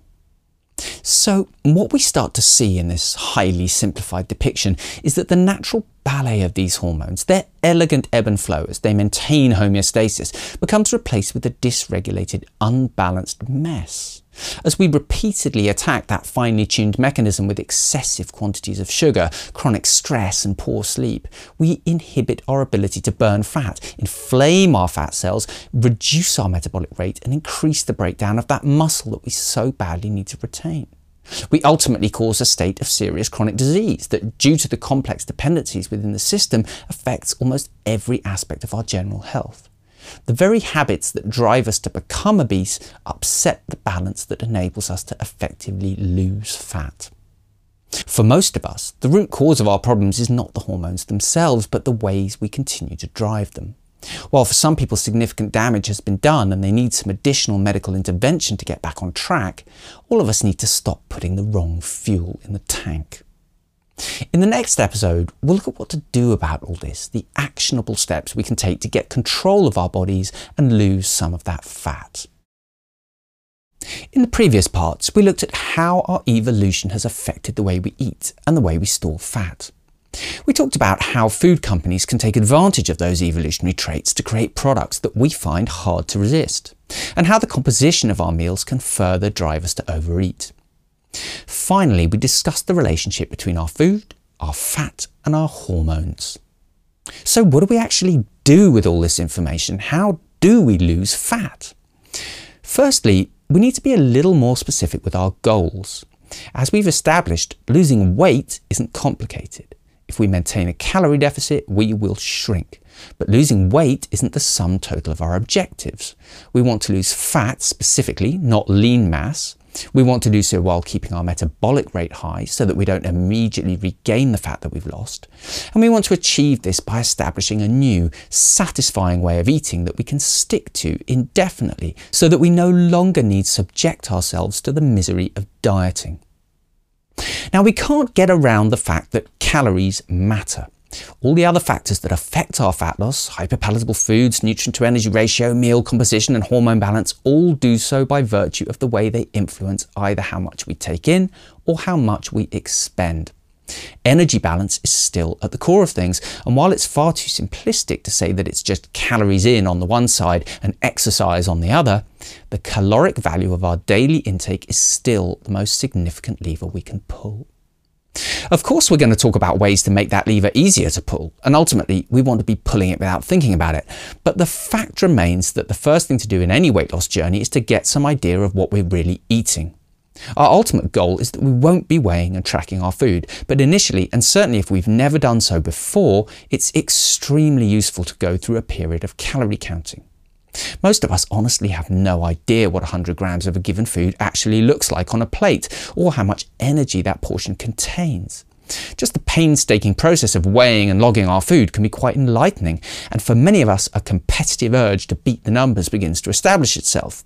So, what we start to see in this highly simplified depiction is that the natural ballet of these hormones, their elegant ebb and flow as they maintain homeostasis, becomes replaced with a dysregulated, unbalanced mess. As we repeatedly attack that finely tuned mechanism with excessive quantities of sugar, chronic stress and poor sleep, we inhibit our ability to burn fat, inflame our fat cells, reduce our metabolic rate and increase the breakdown of that muscle that we so badly need to retain. We ultimately cause a state of serious chronic disease that, due to the complex dependencies within the system, affects almost every aspect of our general health. The very habits that drive us to become obese upset the balance that enables us to effectively lose fat. For most of us, the root cause of our problems is not the hormones themselves, but the ways we continue to drive them. While for some people significant damage has been done and they need some additional medical intervention to get back on track, all of us need to stop putting the wrong fuel in the tank. In the next episode, we'll look at what to do about all this, the actionable steps we can take to get control of our bodies and lose some of that fat. In the previous parts, we looked at how our evolution has affected the way we eat and the way we store fat. We talked about how food companies can take advantage of those evolutionary traits to create products that we find hard to resist, and how the composition of our meals can further drive us to overeat. Finally, we discussed the relationship between our food, our fat, and our hormones. So what do we actually do with all this information? How do we lose fat? Firstly, we need to be a little more specific with our goals. As we've established, losing weight isn't complicated. If we maintain a calorie deficit, we will shrink. But losing weight isn't the sum total of our objectives. We want to lose fat specifically, not lean mass. We want to do so while keeping our metabolic rate high so that we don't immediately regain the fat that we've lost. And we want to achieve this by establishing a new, satisfying way of eating that we can stick to indefinitely so that we no longer need to subject ourselves to the misery of dieting. Now, we can't get around the fact that calories matter. All the other factors that affect our fat loss, hyperpalatable foods, nutrient to energy ratio, meal composition and hormone balance, all do so by virtue of the way they influence either how much we take in or how much we expend. Energy balance is still at the core of things, and while it's far too simplistic to say that it's just calories in on the one side and exercise on the other, the caloric value of our daily intake is still the most significant lever we can pull. Of course, we're going to talk about ways to make that lever easier to pull, and ultimately we want to be pulling it without thinking about it, but the fact remains that the first thing to do in any weight loss journey is to get some idea of what we're really eating. Our ultimate goal is that we won't be weighing and tracking our food, but initially, and certainly if we've never done so before, it's extremely useful to go through a period of calorie counting. Most of us honestly have no idea what one hundred grams of a given food actually looks like on a plate, or how much energy that portion contains. Just the painstaking process of weighing and logging our food can be quite enlightening, and for many of us a competitive urge to beat the numbers begins to establish itself.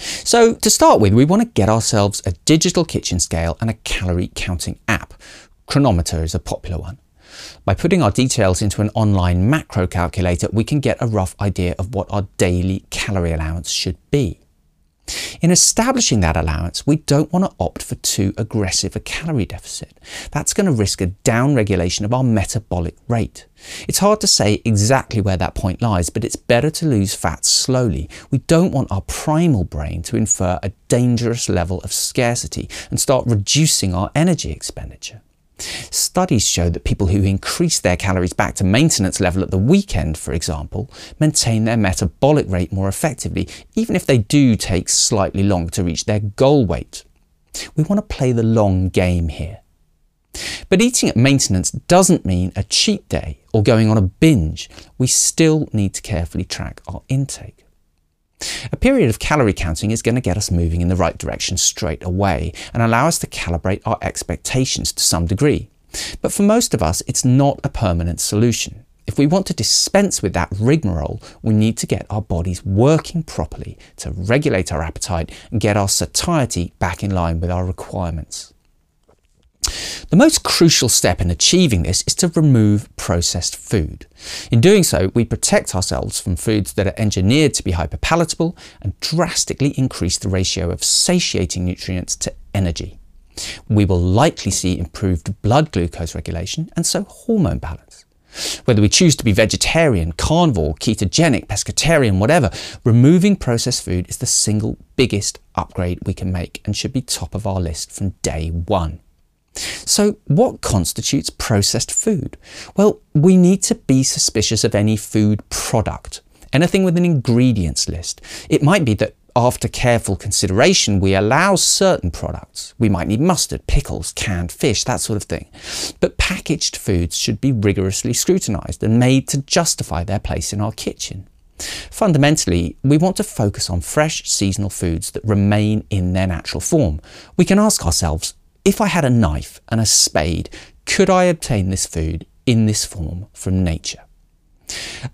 So to start with, we want to get ourselves a digital kitchen scale and a calorie counting app. Chronometer is a popular one. By putting our details into an online macro calculator, we can get a rough idea of what our daily calorie allowance should be. In establishing that allowance, we don't want to opt for too aggressive a calorie deficit. That's going to risk a downregulation of our metabolic rate. It's hard to say exactly where that point lies, but it's better to lose fat slowly. We don't want our primal brain to infer a dangerous level of scarcity and start reducing our energy expenditure. Studies show that people who increase their calories back to maintenance level at the weekend, for example, maintain their metabolic rate more effectively, even if they do take slightly longer to reach their goal weight. We want to play the long game here. But eating at maintenance doesn't mean a cheat day or going on a binge. We still need to carefully track our intake. A period of calorie counting is going to get us moving in the right direction straight away and allow us to calibrate our expectations to some degree. But for most of us, it's not a permanent solution. If we want to dispense with that rigmarole, we need to get our bodies working properly to regulate our appetite and get our satiety back in line with our requirements. The most crucial step in achieving this is to remove processed food. In doing so, we protect ourselves from foods that are engineered to be hyperpalatable and drastically increase the ratio of satiating nutrients to energy. We will likely see improved blood glucose regulation and so hormone balance. Whether we choose to be vegetarian, carnivore, ketogenic, pescatarian, whatever, removing processed food is the single biggest upgrade we can make and should be top of our list from day one. So what constitutes processed food? Well, we need to be suspicious of any food product, anything with an ingredients list. It might be that after careful consideration, we allow certain products. We might need mustard, pickles, canned fish, that sort of thing. But packaged foods should be rigorously scrutinized and made to justify their place in our kitchen. Fundamentally, we want to focus on fresh, seasonal foods that remain in their natural form. We can ask ourselves, If I had a knife and a spade, could I obtain this food in this form from nature?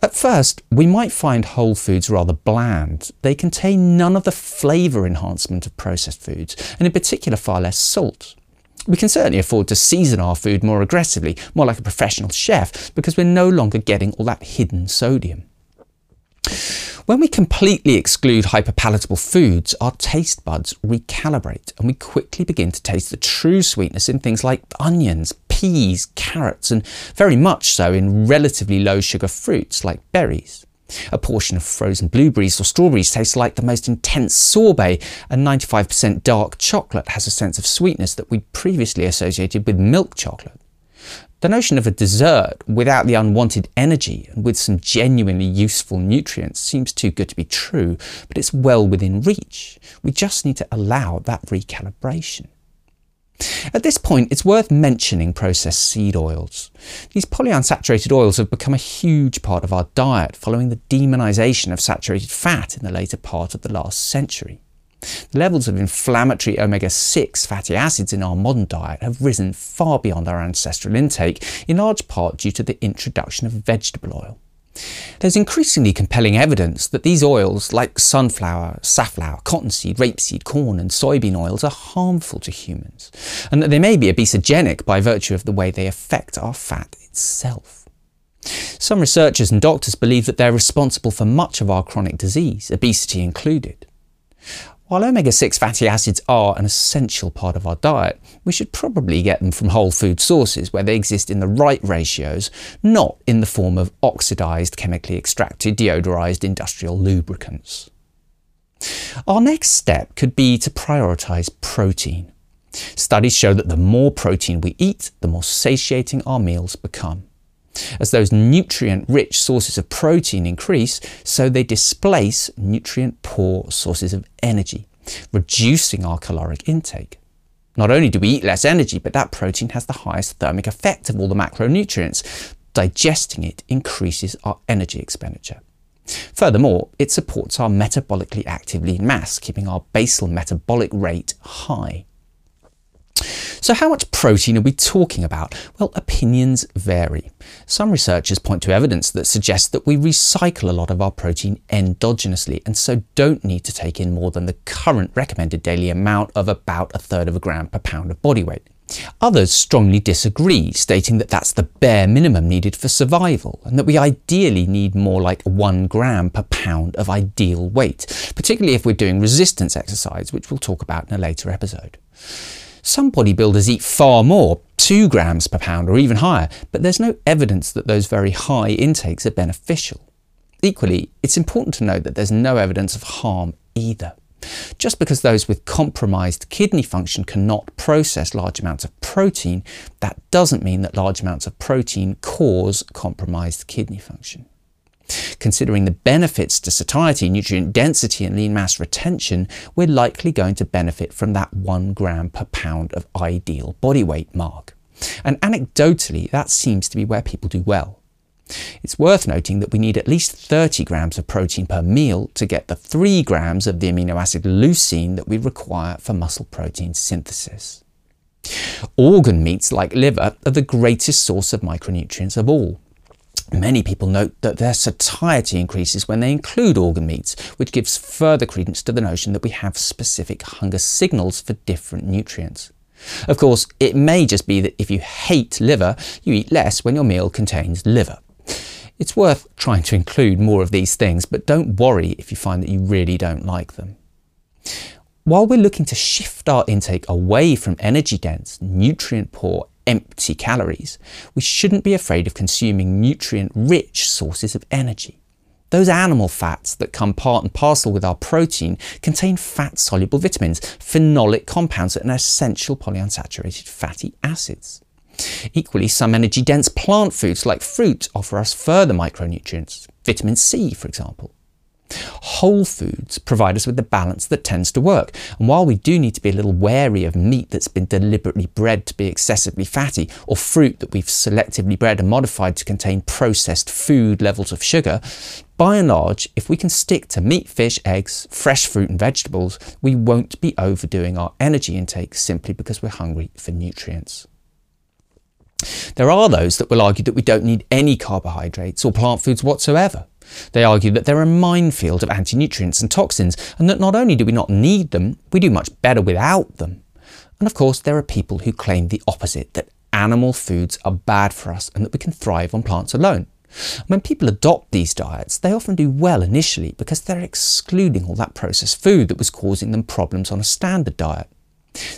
At first, we might find whole foods rather bland. They contain none of the flavour enhancement of processed foods, and in particular far less salt. We can certainly afford to season our food more aggressively, more like a professional chef, because we're no longer getting all that hidden sodium. When we completely exclude hyperpalatable foods, our taste buds recalibrate and we quickly begin to taste the true sweetness in things like onions, peas, carrots, and very much so in relatively low sugar fruits like berries. A portion of frozen blueberries or strawberries tastes like the most intense sorbet, and ninety-five percent dark chocolate has a sense of sweetness that we'd previously associated with milk chocolate. The notion of a dessert without the unwanted energy and with some genuinely useful nutrients seems too good to be true, but it's well within reach. We just need to allow that recalibration. At this point, it's worth mentioning processed seed oils. These polyunsaturated oils have become a huge part of our diet following the demonization of saturated fat in the later part of the last century. The levels of inflammatory omega six fatty acids in our modern diet have risen far beyond our ancestral intake, in large part due to the introduction of vegetable oil. There's increasingly compelling evidence that these oils, like sunflower, safflower, cottonseed, rapeseed, corn and soybean oils, are harmful to humans, and that they may be obesogenic by virtue of the way they affect our fat itself. Some researchers and doctors believe that they're responsible for much of our chronic disease, obesity included. While omega six fatty acids are an essential part of our diet, we should probably get them from whole food sources where they exist in the right ratios, not in the form of oxidised, chemically extracted, deodorised industrial lubricants. Our next step could be to prioritise protein. Studies show that the more protein we eat, the more satiating our meals become. As those nutrient-rich sources of protein increase, so they displace nutrient-poor sources of energy, reducing our caloric intake. Not only do we eat less energy, but that protein has the highest thermic effect of all the macronutrients. Digesting it increases our energy expenditure. Furthermore, it supports our metabolically active lean mass, keeping our basal metabolic rate high. So how much protein are we talking about? Well, opinions vary. Some researchers point to evidence that suggests that we recycle a lot of our protein endogenously and so don't need to take in more than the current recommended daily amount of about a third of a gram per pound of body weight. Others strongly disagree, stating that that's the bare minimum needed for survival and that we ideally need more like one gram per pound of ideal weight, particularly if we're doing resistance exercise, which we'll talk about in a later episode. Some bodybuilders eat far more, two grams per pound or even higher, but there's no evidence that those very high intakes are beneficial. Equally, it's important to note that there's no evidence of harm either. Just because those with compromised kidney function cannot process large amounts of protein, that doesn't mean that large amounts of protein cause compromised kidney function. Considering the benefits to satiety, nutrient density and lean mass retention, we're likely going to benefit from that one gram per pound of ideal body weight mark. And anecdotally, that seems to be where people do well. It's worth noting that we need at least thirty grams of protein per meal to get the three grams of the amino acid leucine that we require for muscle protein synthesis. Organ meats like liver are the greatest source of micronutrients of all. Many people note that their satiety increases when they include organ meats, which gives further credence to the notion that we have specific hunger signals for different nutrients. Of course, it may just be that if you hate liver, you eat less when your meal contains liver. It's worth trying to include more of these things, but don't worry if you find that you really don't like them. While we're looking to shift our intake away from energy-dense, nutrient-poor, empty calories, we shouldn't be afraid of consuming nutrient-rich sources of energy. Those animal fats that come part and parcel with our protein contain fat-soluble vitamins, phenolic compounds and essential polyunsaturated fatty acids. Equally, some energy-dense plant foods like fruit offer us further micronutrients, vitamin C for example. Whole foods provide us with the balance that tends to work, and while we do need to be a little wary of meat that's been deliberately bred to be excessively fatty, or fruit that we've selectively bred and modified to contain processed food levels of sugar, by and large, if we can stick to meat, fish, eggs, fresh fruit and vegetables, we won't be overdoing our energy intake simply because we're hungry for nutrients. There are those that will argue that we don't need any carbohydrates or plant foods whatsoever. They argue that they're a minefield of anti-nutrients and toxins, and that not only do we not need them, we do much better without them. And of course, there are people who claim the opposite, that animal foods are bad for us and that we can thrive on plants alone. When people adopt these diets, they often do well initially because they're excluding all that processed food that was causing them problems on a standard diet.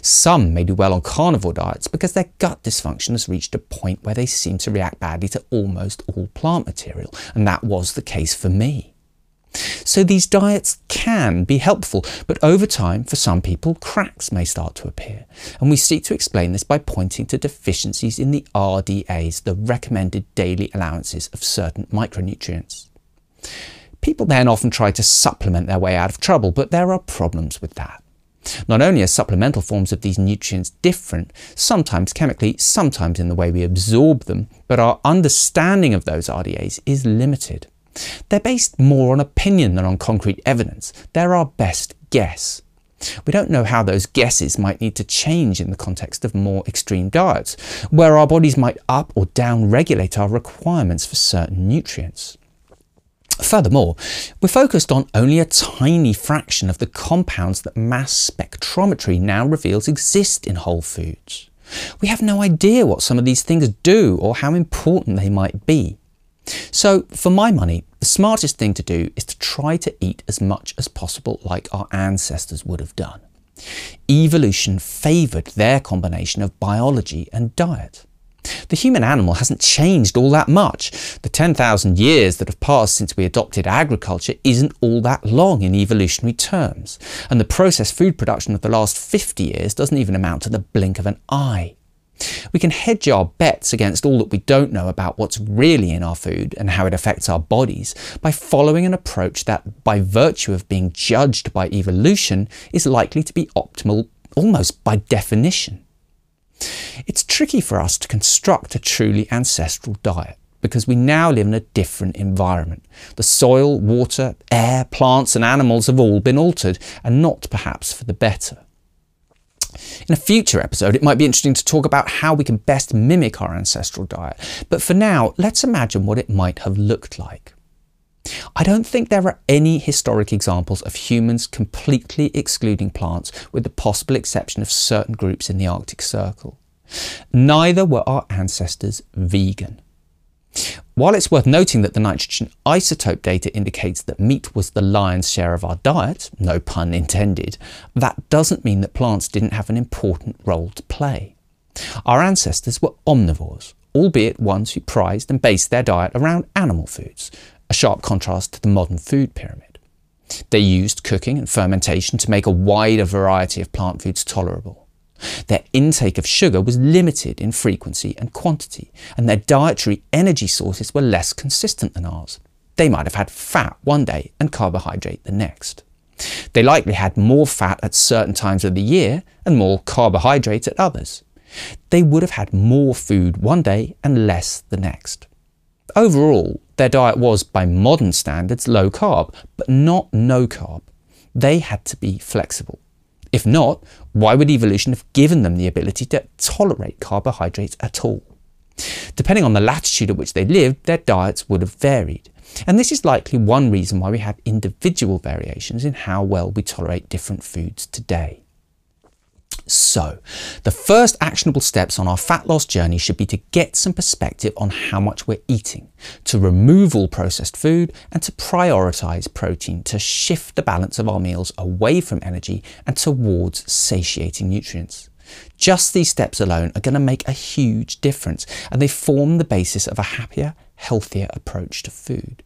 Some may do well on carnivore diets because their gut dysfunction has reached a point where they seem to react badly to almost all plant material, and that was the case for me. So these diets can be helpful, but over time, for some people, cracks may start to appear, and we seek to explain this by pointing to deficiencies in the R D As, the recommended daily allowances of certain micronutrients. People then often try to supplement their way out of trouble, but there are problems with that. Not only are supplemental forms of these nutrients different, sometimes chemically, sometimes in the way we absorb them, but our understanding of those R D As is limited. They're based more on opinion than on concrete evidence. They're our best guess. We don't know how those guesses might need to change in the context of more extreme diets, where our bodies might up or down regulate our requirements for certain nutrients. Furthermore, we're focused on only a tiny fraction of the compounds that mass spectrometry now reveals exist in whole foods. We have no idea what some of these things do or how important they might be. So, for my money, the smartest thing to do is to try to eat as much as possible like our ancestors would have done. Evolution favoured their combination of biology and diet. The human animal hasn't changed all that much. The ten thousand years that have passed since we adopted agriculture isn't all that long in evolutionary terms, and the processed food production of the last fifty years doesn't even amount to the blink of an eye. We can hedge our bets against all that we don't know about what's really in our food and how it affects our bodies by following an approach that, by virtue of being judged by evolution, is likely to be optimal almost by definition. It's tricky for us to construct a truly ancestral diet because we now live in a different environment. The soil, water, air, plants and animals have all been altered, and not perhaps for the better. In a future episode, it might be interesting to talk about how we can best mimic our ancestral diet, but for now, let's imagine what it might have looked like. I don't think there are any historic examples of humans completely excluding plants, with the possible exception of certain groups in the Arctic Circle. Neither were our ancestors vegan. While it's worth noting that the nitrogen isotope data indicates that meat was the lion's share of our diet, no pun intended, that doesn't mean that plants didn't have an important role to play. Our ancestors were omnivores, albeit ones who prized and based their diet around animal foods, a sharp contrast to the modern food pyramid. They used cooking and fermentation to make a wider variety of plant foods tolerable. Their intake of sugar was limited in frequency and quantity, and their dietary energy sources were less consistent than ours. They might have had fat one day and carbohydrate the next. They likely had more fat at certain times of the year and more carbohydrate at others. They would have had more food one day and less the next. Overall, their diet was, by modern standards, low carb, but not no carb. They had to be flexible. If not, why would evolution have given them the ability to tolerate carbohydrates at all? Depending on the latitude at which they lived, their diets would have varied. And this is likely one reason why we have individual variations in how well we tolerate different foods today. So, the first actionable steps on our fat loss journey should be to get some perspective on how much we're eating, to remove all processed food, and to prioritise protein, to shift the balance of our meals away from energy and towards satiating nutrients. Just these steps alone are going to make a huge difference, and they form the basis of a happier, healthier approach to food.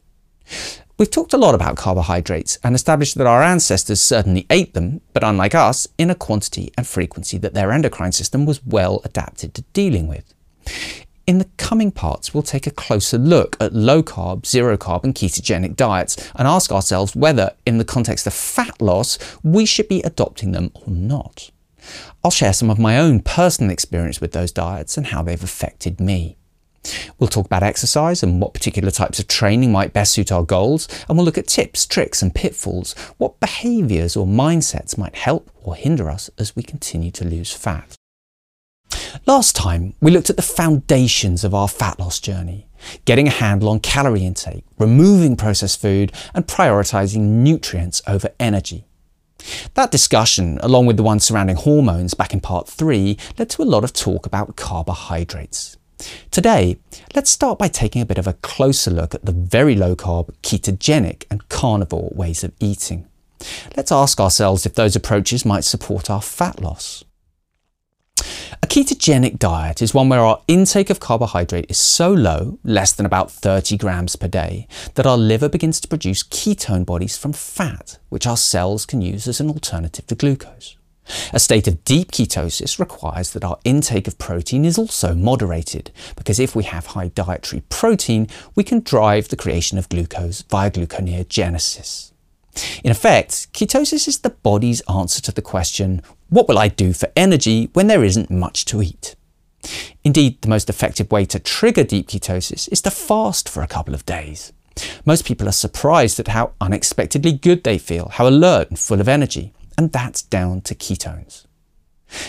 We've talked a lot about carbohydrates and established that our ancestors certainly ate them, but unlike us, in a quantity and frequency that their endocrine system was well adapted to dealing with. In the coming parts, we'll take a closer look at low-carb, zero-carb and ketogenic diets and ask ourselves whether, in the context of fat loss, we should be adopting them or not. I'll share some of my own personal experience with those diets and how they've affected me. We'll talk about exercise and what particular types of training might best suit our goals, and we'll look at tips, tricks and pitfalls, what behaviours or mindsets might help or hinder us as we continue to lose fat. Last time, we looked at the foundations of our fat loss journey, getting a handle on calorie intake, removing processed food and prioritising nutrients over energy. That discussion, along with the one surrounding hormones back in part three, led to a lot of talk about carbohydrates. Today, let's start by taking a bit of a closer look at the very low-carb, ketogenic and carnivore ways of eating. Let's ask ourselves if those approaches might support our fat loss. A ketogenic diet is one where our intake of carbohydrate is so low, less than about thirty grams per day, that our liver begins to produce ketone bodies from fat, which our cells can use as an alternative to glucose. A state of deep ketosis requires that our intake of protein is also moderated, because if we have high dietary protein, we can drive the creation of glucose via gluconeogenesis. In effect, ketosis is the body's answer to the question, what will I do for energy when there isn't much to eat? Indeed, the most effective way to trigger deep ketosis is to fast for a couple of days. Most people are surprised at how unexpectedly good they feel, how alert and full of energy. And that's down to ketones.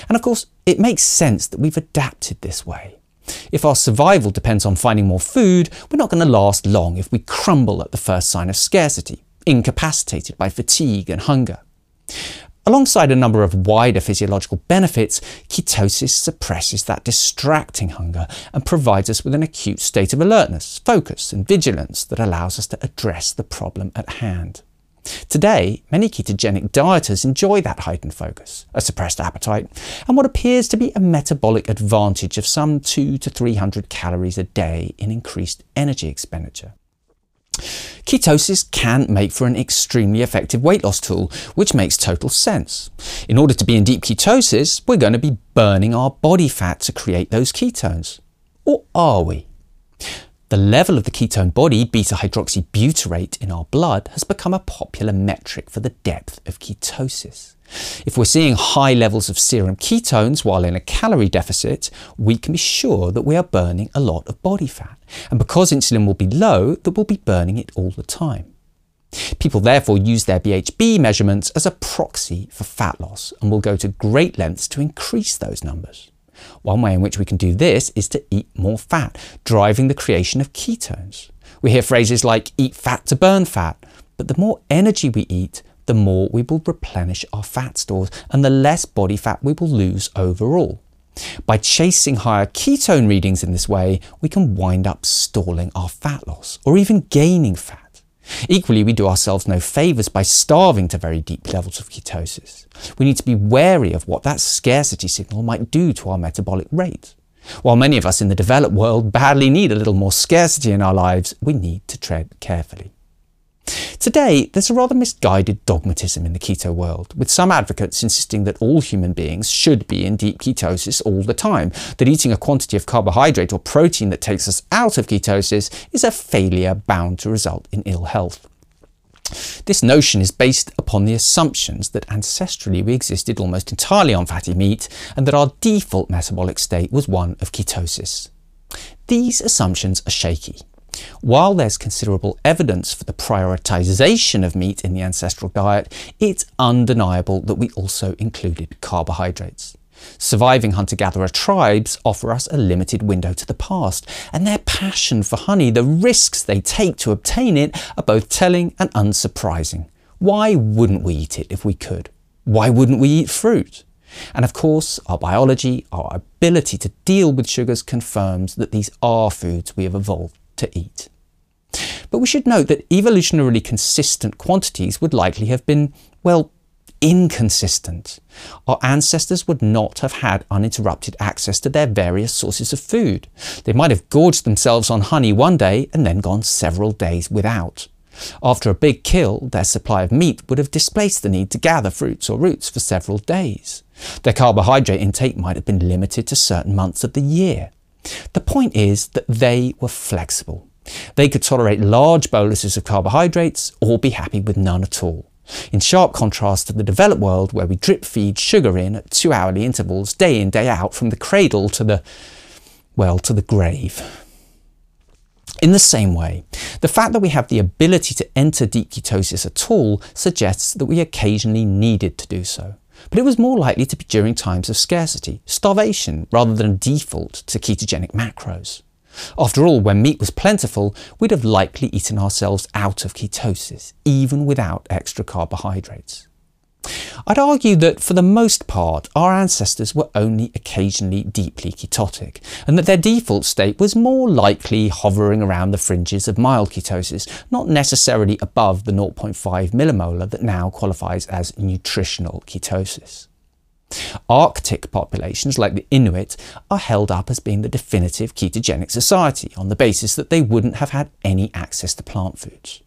And of course, it makes sense that we've adapted this way. If our survival depends on finding more food, we're not going to last long if we crumble at the first sign of scarcity, incapacitated by fatigue and hunger. Alongside a number of wider physiological benefits, ketosis suppresses that distracting hunger and provides us with an acute state of alertness, focus and vigilance that allows us to address the problem at hand. Today, many ketogenic dieters enjoy that heightened focus, a suppressed appetite, and what appears to be a metabolic advantage of some two to three hundred calories a day in increased energy expenditure. Ketosis can make for an extremely effective weight loss tool, which makes total sense. In order to be in deep ketosis, we're going to be burning our body fat to create those ketones. Or are we? The level of the ketone body, beta-hydroxybutyrate, in our blood has become a popular metric for the depth of ketosis. If we're seeing high levels of serum ketones while in a calorie deficit, we can be sure that we are burning a lot of body fat, and because insulin will be low, that we'll be burning it all the time. People therefore use their B H B measurements as a proxy for fat loss and will go to great lengths to increase those numbers. One way in which we can do this is to eat more fat, driving the creation of ketones. We hear phrases like eat fat to burn fat, but the more energy we eat, the more we will replenish our fat stores and the less body fat we will lose overall. By chasing higher ketone readings in this way, we can wind up stalling our fat loss or even gaining fat. Equally, we do ourselves no favours by starving to very deep levels of ketosis. We need to be wary of what that scarcity signal might do to our metabolic rate. While many of us in the developed world badly need a little more scarcity in our lives, we need to tread carefully. Today, there's a rather misguided dogmatism in the keto world, with some advocates insisting that all human beings should be in deep ketosis all the time, that eating a quantity of carbohydrate or protein that takes us out of ketosis is a failure bound to result in ill health. This notion is based upon the assumptions that ancestrally we existed almost entirely on fatty meat and that our default metabolic state was one of ketosis. These assumptions are shaky. While there's considerable evidence for the prioritisation of meat in the ancestral diet, it's undeniable that we also included carbohydrates. Surviving hunter-gatherer tribes offer us a limited window to the past, and their passion for honey, the risks they take to obtain it, are both telling and unsurprising. Why wouldn't we eat it if we could? Why wouldn't we eat fruit? And of course, our biology, our ability to deal with sugars confirms that these are foods we have evolved to eat. But we should note that evolutionarily consistent quantities would likely have been, well, inconsistent. Our ancestors would not have had uninterrupted access to their various sources of food. They might have gorged themselves on honey one day and then gone several days without. After a big kill, their supply of meat would have displaced the need to gather fruits or roots for several days. Their carbohydrate intake might have been limited to certain months of the year. The point is that they were flexible. They could tolerate large boluses of carbohydrates or be happy with none at all, in sharp contrast to the developed world where we drip feed sugar in at two hourly intervals day in day out from the cradle to the, well, to the grave. In the same way, the fact that we have the ability to enter deep ketosis at all suggests that we occasionally needed to do so, but it was more likely to be during times of scarcity, starvation, rather than a default to ketogenic macros. After all, when meat was plentiful, we'd have likely eaten ourselves out of ketosis, even without extra carbohydrates. I'd argue that, for the most part, our ancestors were only occasionally deeply ketotic, and that their default state was more likely hovering around the fringes of mild ketosis, not necessarily above the zero point five millimolar that now qualifies as nutritional ketosis. Arctic populations, like the Inuit, are held up as being the definitive ketogenic society on the basis that they wouldn't have had any access to plant foods.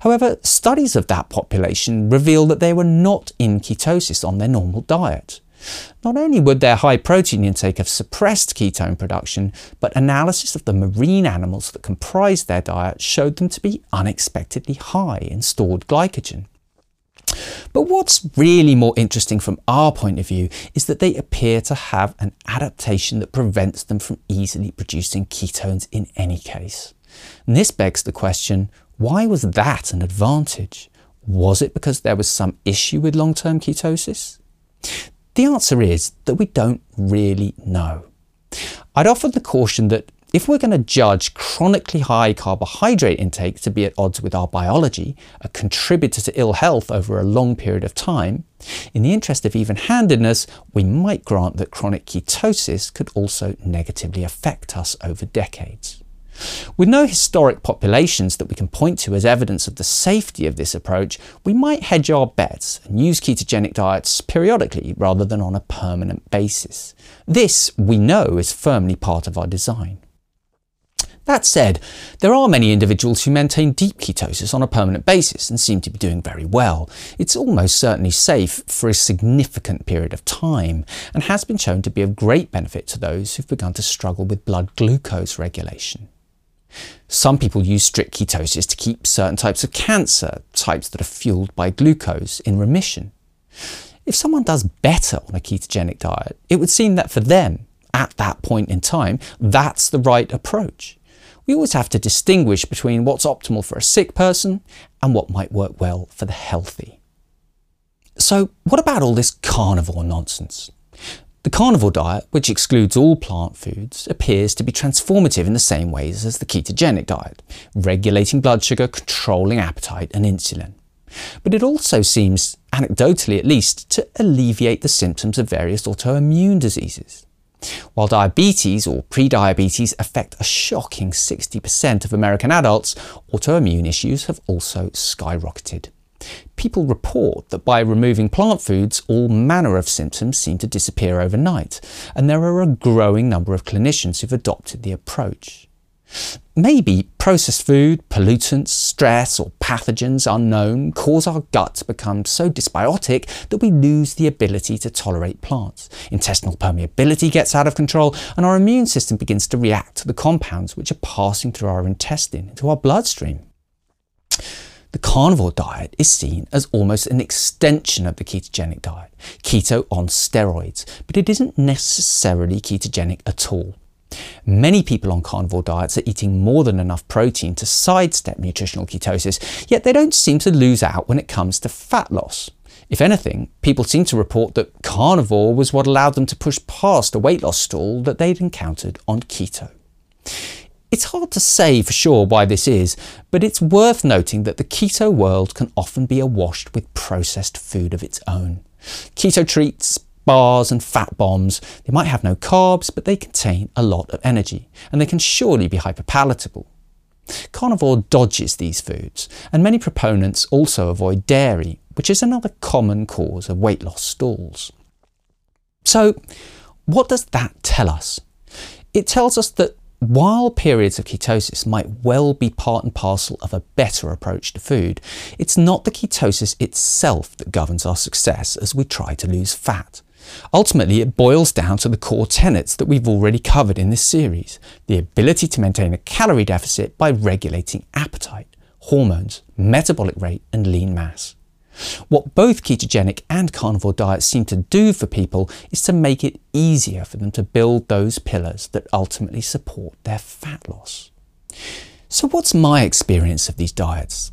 However, studies of that population reveal that they were not in ketosis on their normal diet. Not only would their high protein intake have suppressed ketone production, but analysis of the marine animals that comprised their diet showed them to be unexpectedly high in stored glycogen. But what's really more interesting from our point of view is that they appear to have an adaptation that prevents them from easily producing ketones in any case. And this begs the question, why was that an advantage? Was it because there was some issue with long-term ketosis? The answer is that we don't really know. I'd offer the caution that if we're going to judge chronically high carbohydrate intake to be at odds with our biology, a contributor to ill health over a long period of time, in the interest of even-handedness, we might grant that chronic ketosis could also negatively affect us over decades. With no historic populations that we can point to as evidence of the safety of this approach, we might hedge our bets and use ketogenic diets periodically rather than on a permanent basis. This, we know, is firmly part of our design. That said, there are many individuals who maintain deep ketosis on a permanent basis and seem to be doing very well. It's almost certainly safe for a significant period of time and has been shown to be of great benefit to those who've begun to struggle with blood glucose regulation. Some people use strict ketosis to keep certain types of cancer, types that are fueled by glucose, in remission. If someone does better on a ketogenic diet, it would seem that for them, at that point in time, that's the right approach. We always have to distinguish between what's optimal for a sick person and what might work well for the healthy. So what about all this carnivore nonsense? The carnivore diet, which excludes all plant foods, appears to be transformative in the same ways as the ketogenic diet, regulating blood sugar, controlling appetite and insulin. But it also seems, anecdotally at least, to alleviate the symptoms of various autoimmune diseases. While diabetes or prediabetes affect a shocking sixty percent of American adults, autoimmune issues have also skyrocketed. People report that by removing plant foods, all manner of symptoms seem to disappear overnight, and there are a growing number of clinicians who've adopted the approach. Maybe processed food, pollutants, stress, or pathogens unknown cause our gut to become so dysbiotic that we lose the ability to tolerate plants. Intestinal permeability gets out of control, and our immune system begins to react to the compounds which are passing through our intestine into our bloodstream. The carnivore diet is seen as almost an extension of the ketogenic diet, keto on steroids, but it isn't necessarily ketogenic at all. Many people on carnivore diets are eating more than enough protein to sidestep nutritional ketosis, yet they don't seem to lose out when it comes to fat loss. If anything, people seem to report that carnivore was what allowed them to push past a weight loss stall that they'd encountered on keto. It's hard to say for sure why this is, but it's worth noting that the keto world can often be awash with processed food of its own. Keto treats, bars and fat bombs, they might have no carbs, but they contain a lot of energy, and they can surely be hyperpalatable. Carnivore dodges these foods, and many proponents also avoid dairy, which is another common cause of weight loss stalls. So what does that tell us? It tells us that while periods of ketosis might well be part and parcel of a better approach to food, it's not the ketosis itself that governs our success as we try to lose fat. Ultimately, it boils down to the core tenets that we've already covered in this series: the ability to maintain a calorie deficit by regulating appetite, hormones, metabolic rate, and lean mass. What both ketogenic and carnivore diets seem to do for people is to make it easier for them to build those pillars that ultimately support their fat loss. So what's my experience of these diets?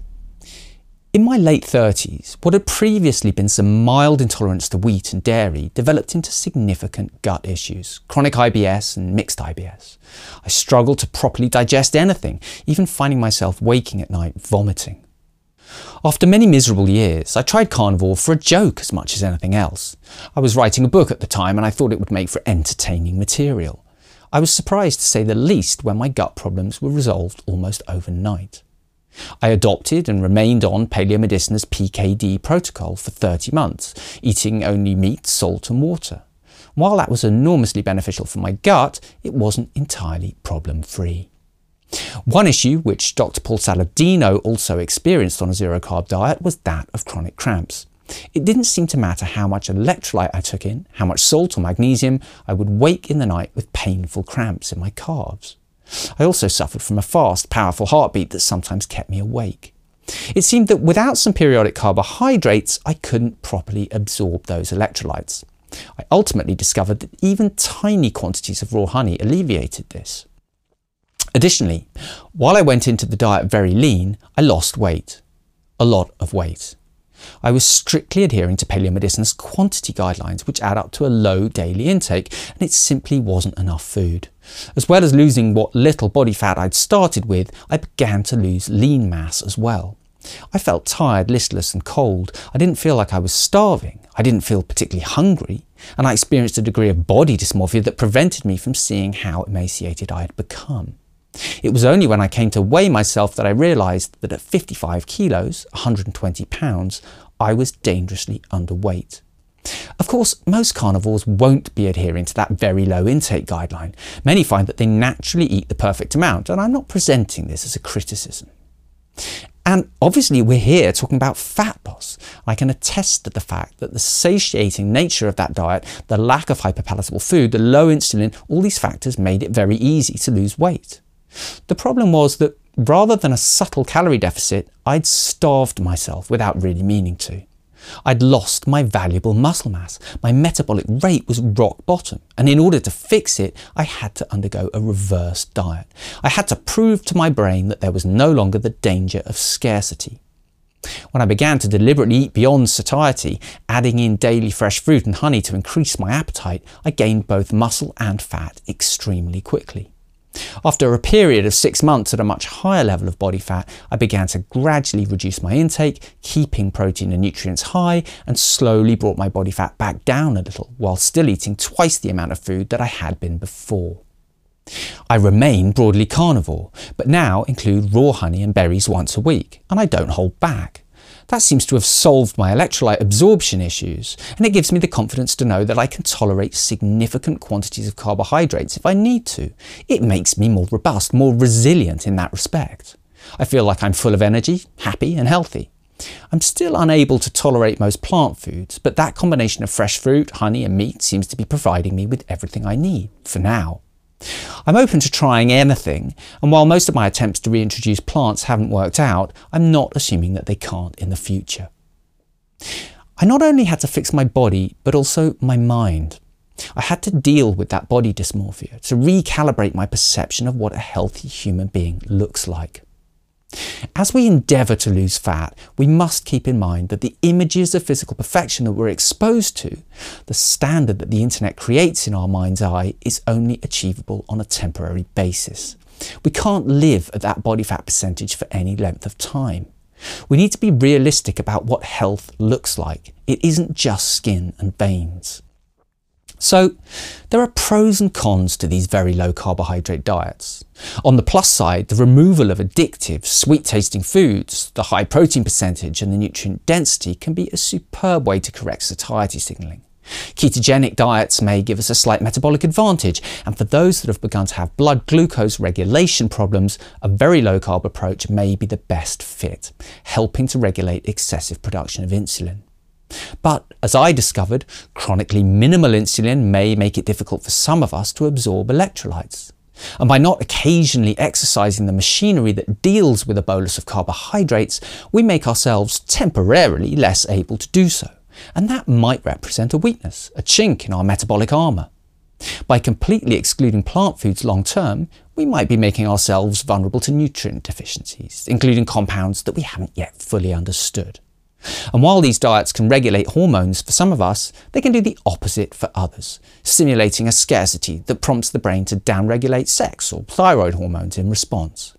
In my late thirties, what had previously been some mild intolerance to wheat and dairy developed into significant gut issues, chronic I B S and mixed I B S. I struggled to properly digest anything, even finding myself waking at night vomiting. After many miserable years, I tried carnivore for a joke as much as anything else. I was writing a book at the time and I thought it would make for entertaining material. I was surprised to say the least when my gut problems were resolved almost overnight. I adopted and remained on Paleomedicina's P K D protocol for thirty months, eating only meat, salt and water. While that was enormously beneficial for my gut, it wasn't entirely problem-free. One issue which Doctor Paul Saladino also experienced on a zero-carb diet was that of chronic cramps. It didn't seem to matter how much electrolyte I took in, how much salt or magnesium, I would wake in the night with painful cramps in my calves. I also suffered from a fast, powerful heartbeat that sometimes kept me awake. It seemed that without some periodic carbohydrates, I couldn't properly absorb those electrolytes. I ultimately discovered that even tiny quantities of raw honey alleviated this. Additionally, while I went into the diet very lean, I lost weight. A lot of weight. I was strictly adhering to Paleomedicina's quantity guidelines, which add up to a low daily intake, and it simply wasn't enough food. As well as losing what little body fat I'd started with, I began to lose lean mass as well. I felt tired, listless and cold. I didn't feel like I was starving. I didn't feel particularly hungry. And I experienced a degree of body dysmorphia that prevented me from seeing how emaciated I had become. It was only when I came to weigh myself that I realised that at fifty-five kilos, one hundred twenty pounds, I was dangerously underweight. Of course, most carnivores won't be adhering to that very low intake guideline. Many find that they naturally eat the perfect amount, and I'm not presenting this as a criticism. And obviously we're here talking about fat loss. I can attest to the fact that the satiating nature of that diet, the lack of hyperpalatable food, the low insulin, all these factors made it very easy to lose weight. The problem was that rather than a subtle calorie deficit, I'd starved myself without really meaning to. I'd lost my valuable muscle mass. My metabolic rate was rock bottom, and in order to fix it, I had to undergo a reverse diet. I had to prove to my brain that there was no longer the danger of scarcity. When I began to deliberately eat beyond satiety, adding in daily fresh fruit and honey to increase my appetite, I gained both muscle and fat extremely quickly. After a period of six months at a much higher level of body fat, I began to gradually reduce my intake, keeping protein and nutrients high, and slowly brought my body fat back down a little, while still eating twice the amount of food that I had been before. I remain broadly carnivore, but now include raw honey and berries once a week, and I don't hold back. That seems to have solved my electrolyte absorption issues, and it gives me the confidence to know that I can tolerate significant quantities of carbohydrates if I need to. It makes me more robust, more resilient in that respect. I feel like I'm full of energy, happy and healthy. I'm still unable to tolerate most plant foods, but that combination of fresh fruit, honey and meat seems to be providing me with everything I need, for now. I'm open to trying anything, and while most of my attempts to reintroduce plants haven't worked out, I'm not assuming that they can't in the future. I not only had to fix my body, but also my mind. I had to deal with that body dysmorphia to recalibrate my perception of what a healthy human being looks like. As we endeavour to lose fat, we must keep in mind that the images of physical perfection that we're exposed to, the standard that the internet creates in our mind's eye, is only achievable on a temporary basis. We can't live at that body fat percentage for any length of time. We need to be realistic about what health looks like. It isn't just skin and veins. So, there are pros and cons to these very low carbohydrate diets. On the plus side, the removal of addictive, sweet-tasting foods, the high protein percentage and the nutrient density can be a superb way to correct satiety signalling. Ketogenic diets may give us a slight metabolic advantage, and for those that have begun to have blood glucose regulation problems, a very low-carb approach may be the best fit, helping to regulate excessive production of insulin. But as I discovered, chronically minimal insulin may make it difficult for some of us to absorb electrolytes. And by not occasionally exercising the machinery that deals with a bolus of carbohydrates, we make ourselves temporarily less able to do so. And that might represent a weakness, a chink in our metabolic armour. By completely excluding plant foods long term, we might be making ourselves vulnerable to nutrient deficiencies, including compounds that we haven't yet fully understood. And while these diets can regulate hormones for some of us, they can do the opposite for others, simulating a scarcity that prompts the brain to downregulate sex or thyroid hormones in response.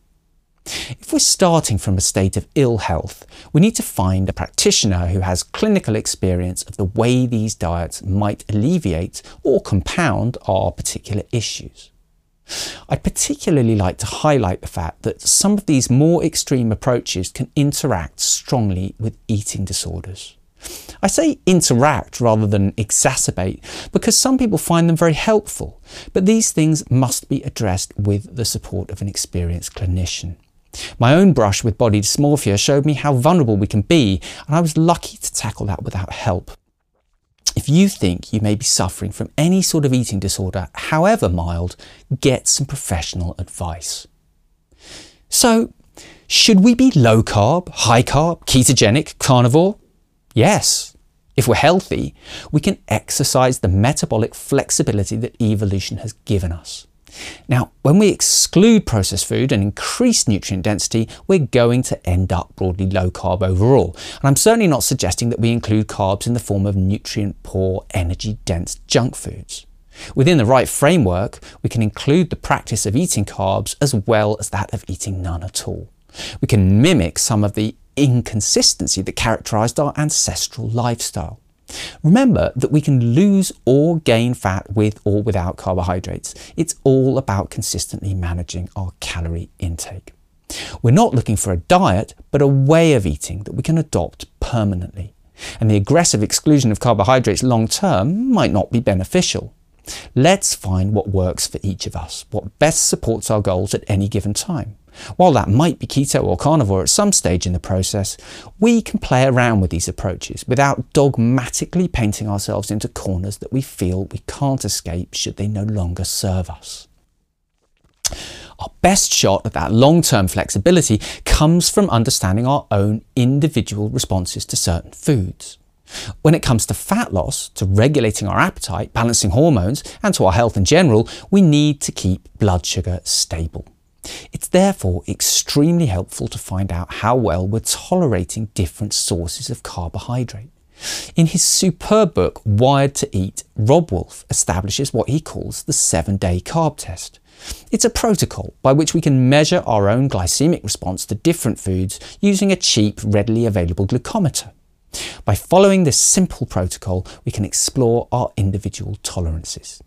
If we're starting from a state of ill health, we need to find a practitioner who has clinical experience of the way these diets might alleviate or compound our particular issues. I'd particularly like to highlight the fact that some of these more extreme approaches can interact strongly with eating disorders. I say interact rather than exacerbate because some people find them very helpful, but these things must be addressed with the support of an experienced clinician. My own brush with body dysmorphia showed me how vulnerable we can be, and I was lucky to tackle that without help. If you think you may be suffering from any sort of eating disorder, however mild, get some professional advice. So, should we be low carb, high carb, ketogenic, carnivore? Yes. If we're healthy, we can exercise the metabolic flexibility that evolution has given us. Now, when we exclude processed food and increase nutrient density, we're going to end up broadly low carb overall. And I'm certainly not suggesting that we include carbs in the form of nutrient poor, energy dense junk foods. Within the right framework, we can include the practice of eating carbs as well as that of eating none at all. We can mimic some of the inconsistency that characterized our ancestral lifestyle. Remember that we can lose or gain fat with or without carbohydrates. It's all about consistently managing our calorie intake. We're not looking for a diet, but a way of eating that we can adopt permanently. And the aggressive exclusion of carbohydrates long term might not be beneficial. Let's find what works for each of us, what best supports our goals at any given time. While that might be keto or carnivore at some stage in the process, we can play around with these approaches without dogmatically painting ourselves into corners that we feel we can't escape should they no longer serve us. Our best shot at that long-term flexibility comes from understanding our own individual responses to certain foods. When it comes to fat loss, to regulating our appetite, balancing hormones, and to our health in general, we need to keep blood sugar stable. It's therefore extremely helpful to find out how well we're tolerating different sources of carbohydrate. In his superb book, Wired to Eat, Rob Wolf establishes what he calls the seven-day carb test. It's a protocol by which we can measure our own glycemic response to different foods using a cheap, readily available glucometer. By following this simple protocol, we can explore our individual tolerances.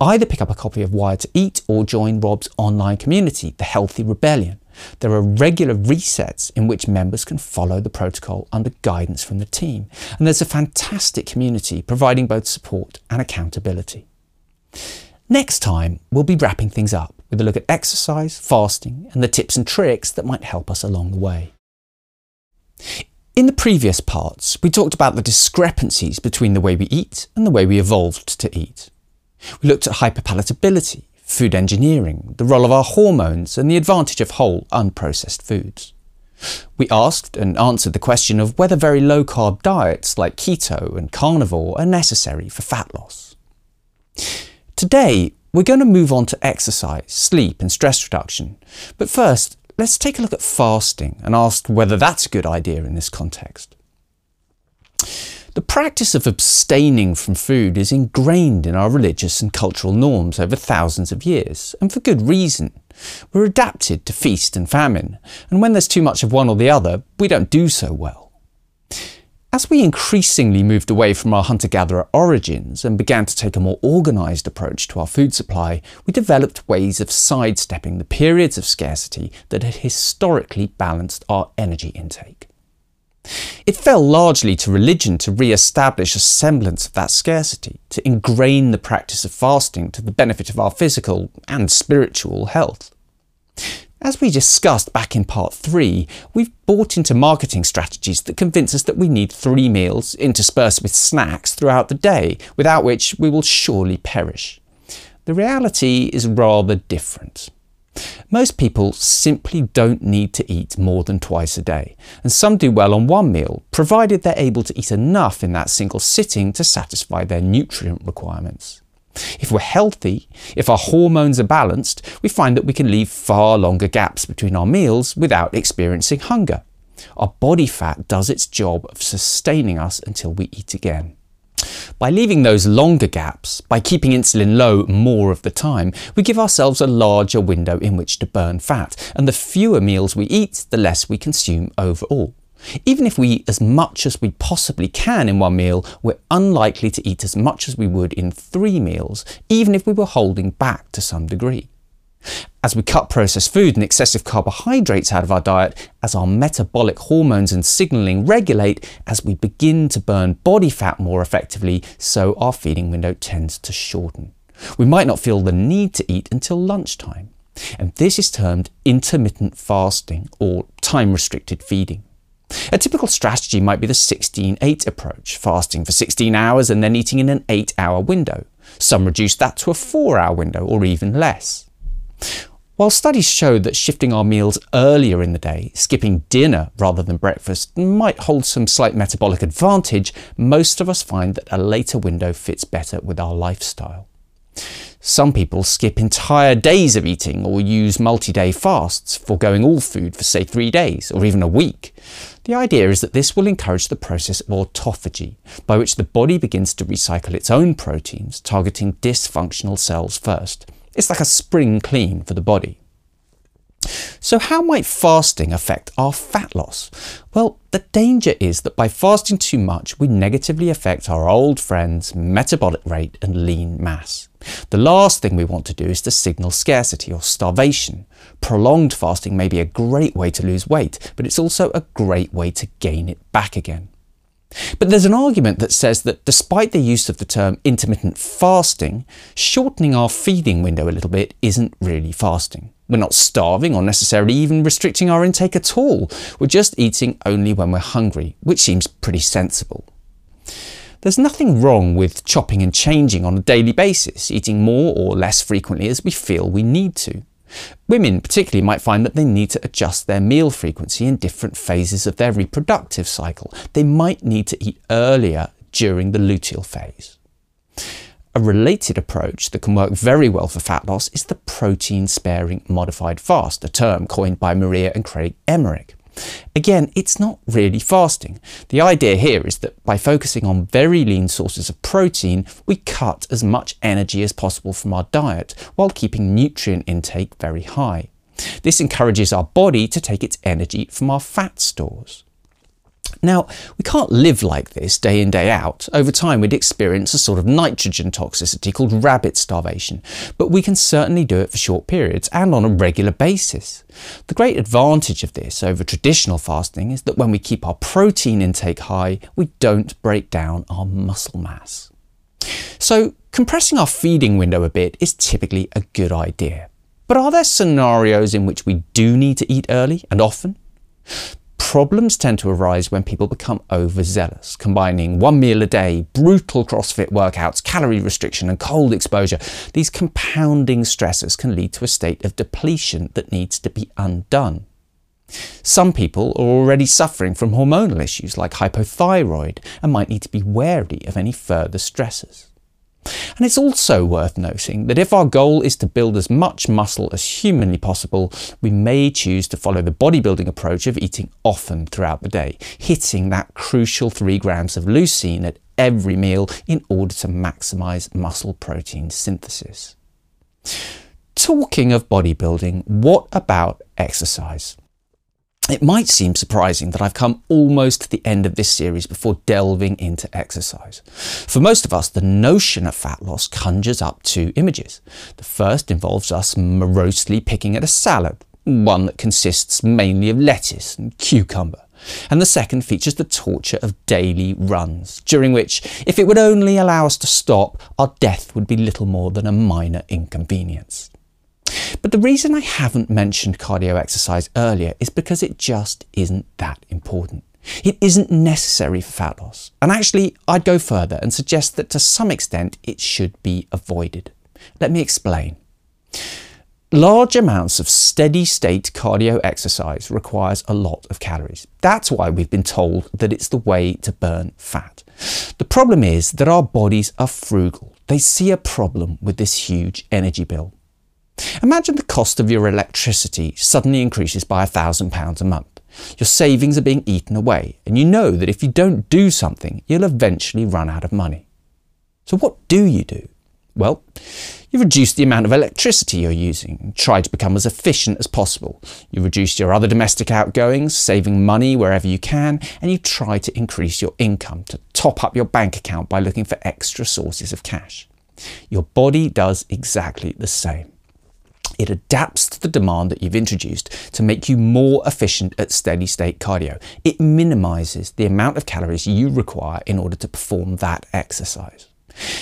Either pick up a copy of Wired to Eat or join Rob's online community, The Healthy Rebellion. There are regular resets in which members can follow the protocol under guidance from the team. And there's a fantastic community providing both support and accountability. Next time, we'll be wrapping things up with a look at exercise, fasting, and the tips and tricks that might help us along the way. In the previous parts, we talked about the discrepancies between the way we eat and the way we evolved to eat. We looked at hyperpalatability, food engineering, the role of our hormones, and the advantage of whole, unprocessed foods. We asked and answered the question of whether very low-carb diets like keto and carnivore are necessary for fat loss. Today, we're going to move on to exercise, sleep, and stress reduction. But first, let's take a look at fasting and ask whether that's a good idea in this context. The practice of abstaining from food is ingrained in our religious and cultural norms over thousands of years, and for good reason. We're adapted to feast and famine, and when there's too much of one or the other, we don't do so well. As we increasingly moved away from our hunter-gatherer origins and began to take a more organised approach to our food supply, we developed ways of sidestepping the periods of scarcity that had historically balanced our energy intake. It fell largely to religion to re-establish a semblance of that scarcity, to ingrain the practice of fasting to the benefit of our physical and spiritual health. As we discussed back in part three, we've bought into marketing strategies that convince us that we need three meals interspersed with snacks throughout the day, without which we will surely perish. The reality is rather different. Most people simply don't need to eat more than twice a day, and some do well on one meal, provided they're able to eat enough in that single sitting to satisfy their nutrient requirements. If we're healthy, if our hormones are balanced, we find that we can leave far longer gaps between our meals without experiencing hunger. Our body fat does its job of sustaining us until we eat again. By leaving those longer gaps, by keeping insulin low more of the time, we give ourselves a larger window in which to burn fat, and the fewer meals we eat, the less we consume overall. Even if we eat as much as we possibly can in one meal, we're unlikely to eat as much as we would in three meals, even if we were holding back to some degree. As we cut processed food and excessive carbohydrates out of our diet, as our metabolic hormones and signalling regulate, as we begin to burn body fat more effectively, so our feeding window tends to shorten. We might not feel the need to eat until lunchtime, and this is termed intermittent fasting or time-restricted feeding. A typical strategy might be the sixteen eight approach, fasting for sixteen hours and then eating in an eight hour window. Some reduce that to a four hour window or even less. While studies show that shifting our meals earlier in the day, skipping dinner rather than breakfast, might hold some slight metabolic advantage, most of us find that a later window fits better with our lifestyle. Some people skip entire days of eating or use multi-day fasts, foregoing all food for say three days or even a week. The idea is that this will encourage the process of autophagy, by which the body begins to recycle its own proteins, targeting dysfunctional cells first. It's like a spring clean for the body. So how might fasting affect our fat loss? Well, the danger is that by fasting too much, we negatively affect our old friends' metabolic rate and lean mass. The last thing we want to do is to signal scarcity or starvation. Prolonged fasting may be a great way to lose weight, but it's also a great way to gain it back again. But there's an argument that says that despite the use of the term intermittent fasting, shortening our feeding window a little bit isn't really fasting. We're not starving or necessarily even restricting our intake at all. We're just eating only when we're hungry, which seems pretty sensible. There's nothing wrong with chopping and changing on a daily basis, eating more or less frequently as we feel we need to. Women particularly might find that they need to adjust their meal frequency in different phases of their reproductive cycle. They might need to eat earlier during the luteal phase. A related approach that can work very well for fat loss is the protein-sparing modified fast, a term coined by Maria and Craig Emmerich. Again, it's not really fasting. The idea here is that by focusing on very lean sources of protein, we cut as much energy as possible from our diet while keeping nutrient intake very high. This encourages our body to take its energy from our fat stores. Now, we can't live like this day in, day out. Over time, we'd experience a sort of nitrogen toxicity called rabbit starvation, but we can certainly do it for short periods and on a regular basis. The great advantage of this over traditional fasting is that when we keep our protein intake high, we don't break down our muscle mass. So, compressing our feeding window a bit is typically a good idea. But are there scenarios in which we do need to eat early and often? Problems tend to arise when people become overzealous, combining one meal a day, brutal CrossFit workouts, calorie restriction and cold exposure. These compounding stressors can lead to a state of depletion that needs to be undone. Some people are already suffering from hormonal issues like hypothyroid and might need to be wary of any further stressors. And it's also worth noting that if our goal is to build as much muscle as humanly possible, we may choose to follow the bodybuilding approach of eating often throughout the day, hitting that crucial three grams of leucine at every meal in order to maximize muscle protein synthesis. Talking of bodybuilding, what about exercise? It might seem surprising that I've come almost to the end of this series before delving into exercise. For most of us, the notion of fat loss conjures up two images. The first involves us morosely picking at a salad, one that consists mainly of lettuce and cucumber. And the second features the torture of daily runs, during which, if it would only allow us to stop, our death would be little more than a minor inconvenience. But the reason I haven't mentioned cardio exercise earlier is because it just isn't that important. It isn't necessary for fat loss. And actually, I'd go further and suggest that to some extent it should be avoided. Let me explain. Large amounts of steady-state cardio exercise requires a lot of calories. That's why we've been told that it's the way to burn fat. The problem is that our bodies are frugal. They see a problem with this huge energy bill. Imagine the cost of your electricity suddenly increases by one thousand pounds a month. Your savings are being eaten away, and you know that if you don't do something, you'll eventually run out of money. So what do you do? Well, you reduce the amount of electricity you're using and try to become as efficient as possible. You reduce your other domestic outgoings, saving money wherever you can, and you try to increase your income to top up your bank account by looking for extra sources of cash. Your body does exactly the same. It adapts to the demand that you've introduced to make you more efficient at steady-state cardio. It minimises the amount of calories you require in order to perform that exercise.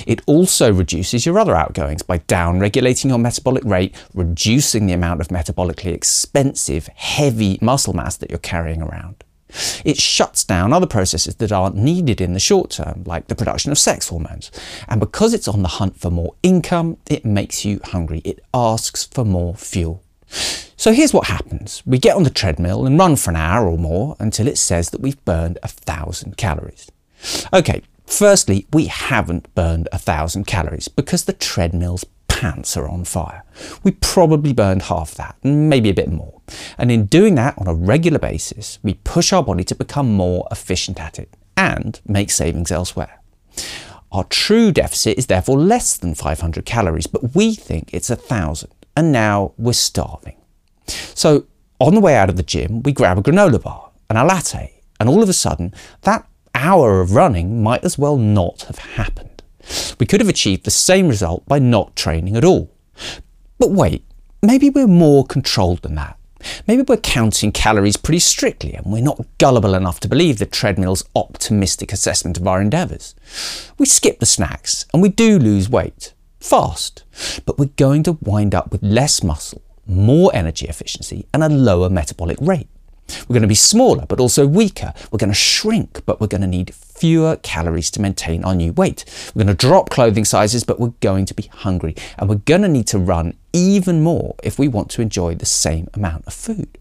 It also reduces your other outgoings by down-regulating your metabolic rate, reducing the amount of metabolically expensive, heavy muscle mass that you're carrying around. It shuts down other processes that aren't needed in the short term, like the production of sex hormones. And because it's on the hunt for more income, it makes you hungry. It asks for more fuel. So here's what happens. We get on the treadmill and run for an hour or more until it says that we've burned a thousand calories. Okay, firstly, we haven't burned a thousand calories because the treadmill's pants are on fire. We probably burned half that, maybe a bit more. And in doing that on a regular basis, we push our body to become more efficient at it and make savings elsewhere. Our true deficit is therefore less than five hundred calories, but we think it's a thousand, and now we're starving. So on the way out of the gym, we grab a granola bar and a latte, and all of a sudden, that hour of running might as well not have happened. We could have achieved the same result by not training at all. But wait, maybe we're more controlled than that. Maybe we're counting calories pretty strictly and we're not gullible enough to believe the treadmill's optimistic assessment of our endeavours. We skip the snacks and we do lose weight, fast, but we're going to wind up with less muscle, more energy efficiency and a lower metabolic rate. We're going to be smaller, but also weaker. We're going to shrink, but we're going to need fewer calories to maintain our new weight. We're going to drop clothing sizes, but we're going to be hungry. And we're going to need to run even more if we want to enjoy the same amount of food.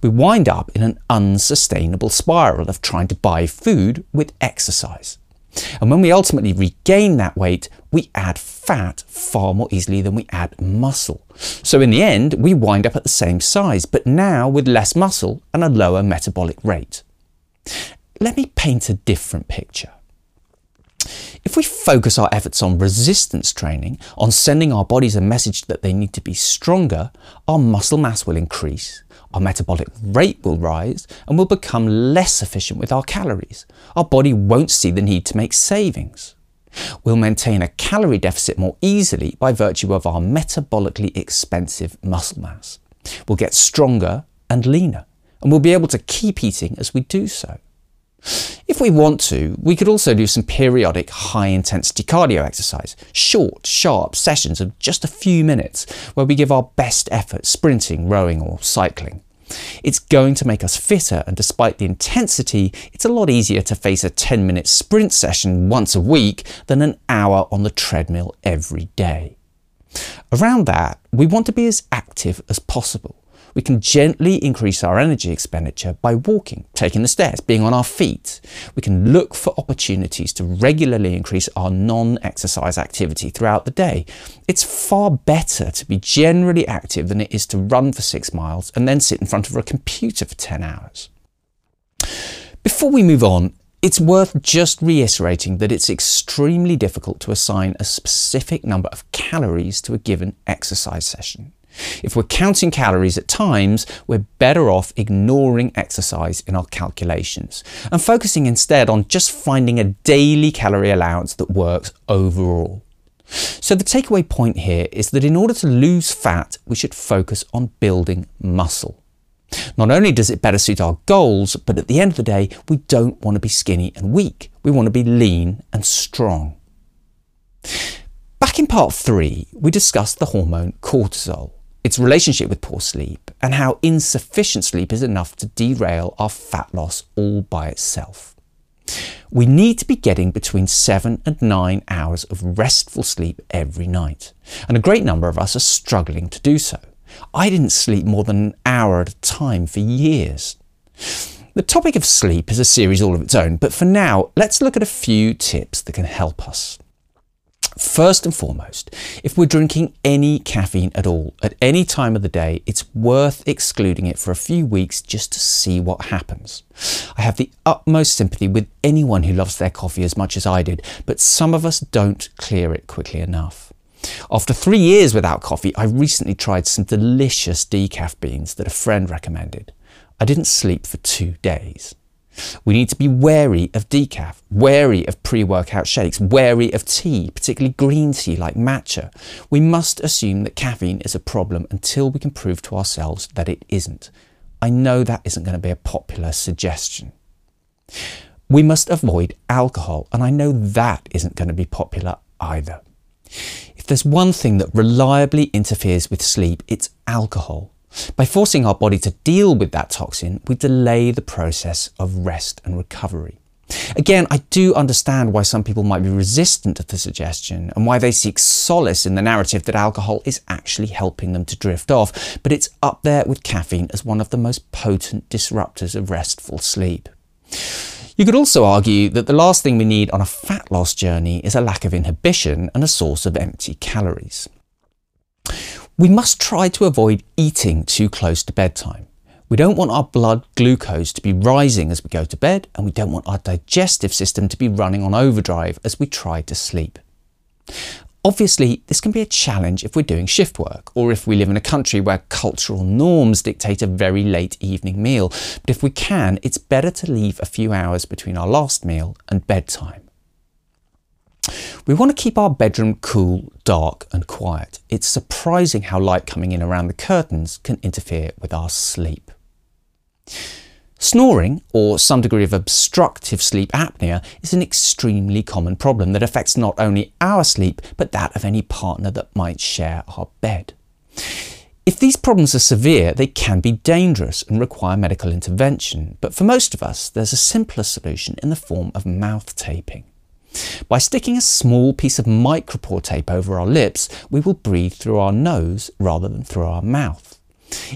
We wind up in an unsustainable spiral of trying to buy food with exercise. And when we ultimately regain that weight, we add fat far more easily than we add muscle. So in the end, we wind up at the same size, but now with less muscle and a lower metabolic rate. Let me paint a different picture. If we focus our efforts on resistance training, on sending our bodies a message that they need to be stronger, our muscle mass will increase, our metabolic rate will rise, and we'll become less efficient with our calories. Our body won't see the need to make savings. We'll maintain a calorie deficit more easily by virtue of our metabolically expensive muscle mass. We'll get stronger and leaner, and we'll be able to keep eating as we do so. If we want to, we could also do some periodic high-intensity cardio exercise, short, sharp sessions of just a few minutes where we give our best effort sprinting, rowing or cycling. It's going to make us fitter, and despite the intensity, it's a lot easier to face a ten-minute sprint session once a week than an hour on the treadmill every day. Around that, we want to be as active as possible. We can gently increase our energy expenditure by walking, taking the stairs, being on our feet. We can look for opportunities to regularly increase our non-exercise activity throughout the day. It's far better to be generally active than it is to run for six miles and then sit in front of a computer for ten hours. Before we move on, it's worth just reiterating that it's extremely difficult to assign a specific number of calories to a given exercise session. If we're counting calories at times, we're better off ignoring exercise in our calculations and focusing instead on just finding a daily calorie allowance that works overall. So the takeaway point here is that in order to lose fat, we should focus on building muscle. Not only does it better suit our goals, but at the end of the day, we don't want to be skinny and weak. We want to be lean and strong. Back in part three, we discussed the hormone cortisol. its relationship with poor sleep, and how insufficient sleep is enough to derail our fat loss all by itself. We need to be getting between seven and nine hours of restful sleep every night, and a great number of us are struggling to do so. I didn't sleep more than an hour at a time for years. The topic of sleep is a series all of its own, but for now, let's look at a few tips that can help us. First and foremost, if we're drinking any caffeine at all, at any time of the day, it's worth excluding it for a few weeks just to see what happens. I have the utmost sympathy with anyone who loves their coffee as much as I did, but some of us don't clear it quickly enough. After three years without coffee, I recently tried some delicious decaf beans that a friend recommended. I didn't sleep for two days. We need to be wary of decaf, wary of pre-workout shakes, wary of tea, particularly green tea like matcha. We must assume that caffeine is a problem until we can prove to ourselves that it isn't. I know that isn't going to be a popular suggestion. We must avoid alcohol, and I know that isn't going to be popular either. If there's one thing that reliably interferes with sleep, it's alcohol. By forcing our body to deal with that toxin, we delay the process of rest and recovery. Again, I do understand why some people might be resistant to the suggestion and why they seek solace in the narrative that alcohol is actually helping them to drift off, but it's up there with caffeine as one of the most potent disruptors of restful sleep. You could also argue that the last thing we need on a fat loss journey is a lack of inhibition and a source of empty calories. We must try to avoid eating too close to bedtime. We don't want our blood glucose to be rising as we go to bed, and we don't want our digestive system to be running on overdrive as we try to sleep. Obviously, this can be a challenge if we're doing shift work, or if we live in a country where cultural norms dictate a very late evening meal, but if we can, it's better to leave a few hours between our last meal and bedtime. We want to keep our bedroom cool, dark and quiet. It's surprising how light coming in around the curtains can interfere with our sleep. Snoring, or some degree of obstructive sleep apnea, is an extremely common problem that affects not only our sleep, but that of any partner that might share our bed. If these problems are severe, they can be dangerous and require medical intervention, but for most of us, there's a simpler solution in the form of mouth taping. By sticking a small piece of micropore tape over our lips, we will breathe through our nose rather than through our mouth.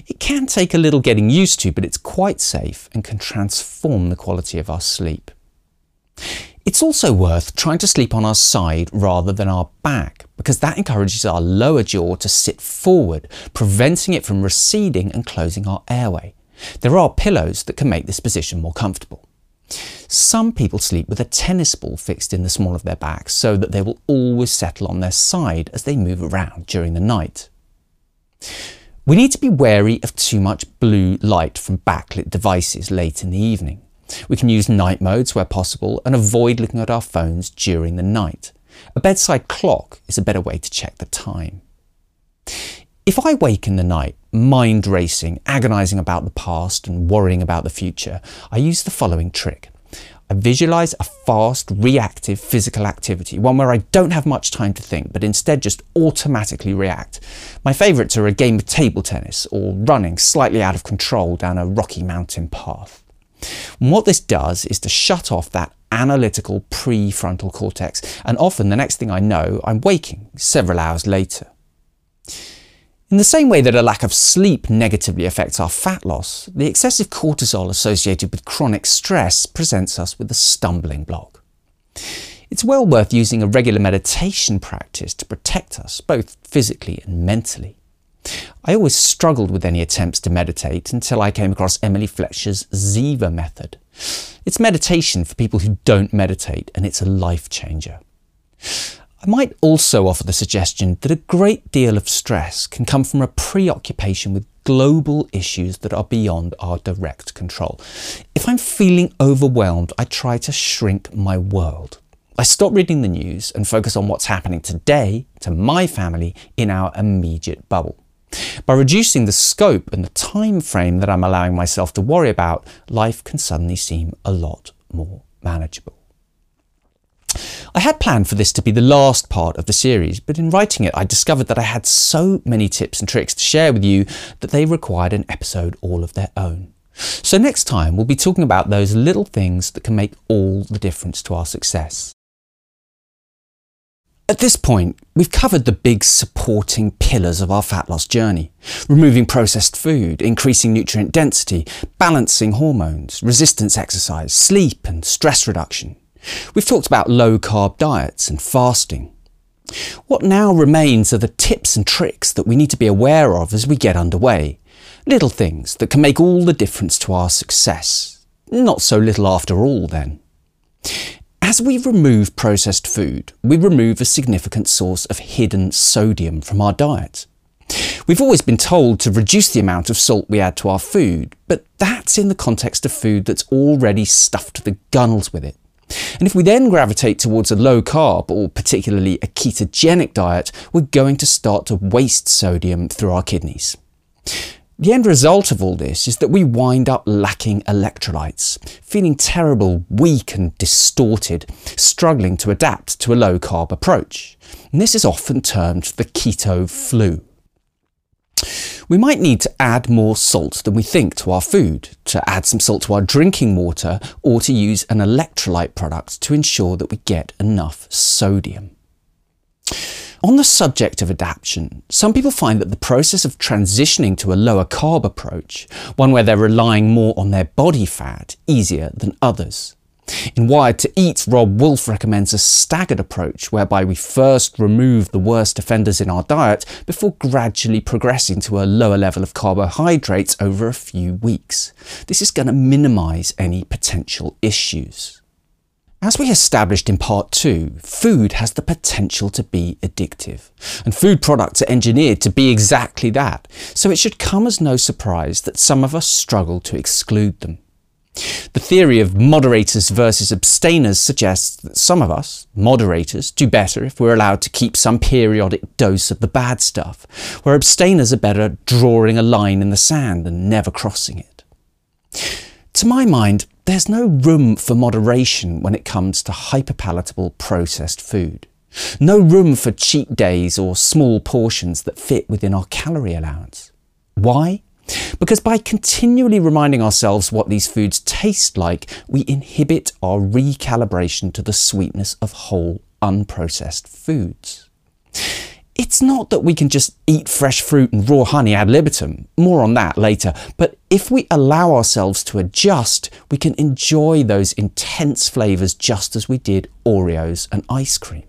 It can take a little getting used to, but it's quite safe and can transform the quality of our sleep. It's also worth trying to sleep on our side rather than our back, because that encourages our lower jaw to sit forward, preventing it from receding and closing our airway. There are pillows that can make this position more comfortable. Some people sleep with a tennis ball fixed in the small of their back so that they will always settle on their side as they move around during the night. We need to be wary of too much blue light from backlit devices late in the evening. We can use night modes where possible and avoid looking at our phones during the night. A bedside clock is a better way to check the time. If I wake in the night, mind racing, agonizing about the past and worrying about the future, I use the following trick. I visualize a fast, reactive physical activity, one where I don't have much time to think, but instead just automatically react. My favorites are a game of table tennis or running slightly out of control down a rocky mountain path. And what this does is to shut off that analytical prefrontal cortex, and often the next thing I know, I'm waking several hours later. In the same way that a lack of sleep negatively affects our fat loss, the excessive cortisol associated with chronic stress presents us with a stumbling block. It's well worth using a regular meditation practice to protect us, both physically and mentally. I always struggled with any attempts to meditate until I came across Emily Fletcher's Ziva method. It's meditation for people who don't meditate, and it's a life changer. I might also offer the suggestion that a great deal of stress can come from a preoccupation with global issues that are beyond our direct control. If I'm feeling overwhelmed, I try to shrink my world. I stop reading the news and focus on what's happening today to my family in our immediate bubble. By reducing the scope and the time frame that I'm allowing myself to worry about, life can suddenly seem a lot more manageable. I had planned for this to be the last part of the series, but in writing it, I discovered that I had so many tips and tricks to share with you that they required an episode all of their own. So next time, we'll be talking about those little things that can make all the difference to our success. At this point, we've covered the big supporting pillars of our fat loss journey: removing processed food, increasing nutrient density, balancing hormones, resistance exercise, sleep and stress reduction. We've talked about low-carb diets and fasting. What now remains are the tips and tricks that we need to be aware of as we get underway. Little things that can make all the difference to our success. Not so little after all, then. As we remove processed food, we remove a significant source of hidden sodium from our diet. We've always been told to reduce the amount of salt we add to our food, but that's in the context of food that's already stuffed to the gunnels with it. And if we then gravitate towards a low-carb or particularly a ketogenic diet, we're going to start to waste sodium through our kidneys. The end result of all this is that we wind up lacking electrolytes, feeling terrible, weak and distorted, struggling to adapt to a low-carb approach. And this is often termed the keto flu. We might need to add more salt than we think to our food, to add some salt to our drinking water, or to use an electrolyte product to ensure that we get enough sodium. On the subject of adaptation, some people find that the process of transitioning to a lower carb approach, one where they're relying more on their body fat, easier than others. In Wired to Eat, Rob Wolf recommends a staggered approach whereby we first remove the worst offenders in our diet before gradually progressing to a lower level of carbohydrates over a few weeks. This is going to minimise any potential issues. As we established in part two, food has the potential to be addictive, and food products are engineered to be exactly that, so it should come as no surprise that some of us struggle to exclude them. The theory of moderators versus abstainers suggests that some of us, moderators, do better if we're allowed to keep some periodic dose of the bad stuff, where abstainers are better at drawing a line in the sand and never crossing it. To my mind, there's no room for moderation when it comes to hyperpalatable processed food. No room for cheat days or small portions that fit within our calorie allowance. Why? Because by continually reminding ourselves what these foods taste like, we inhibit our recalibration to the sweetness of whole, unprocessed foods. It's not that we can just eat fresh fruit and raw honey ad libitum, more on that later, but if we allow ourselves to adjust, we can enjoy those intense flavours just as we did Oreos and ice cream.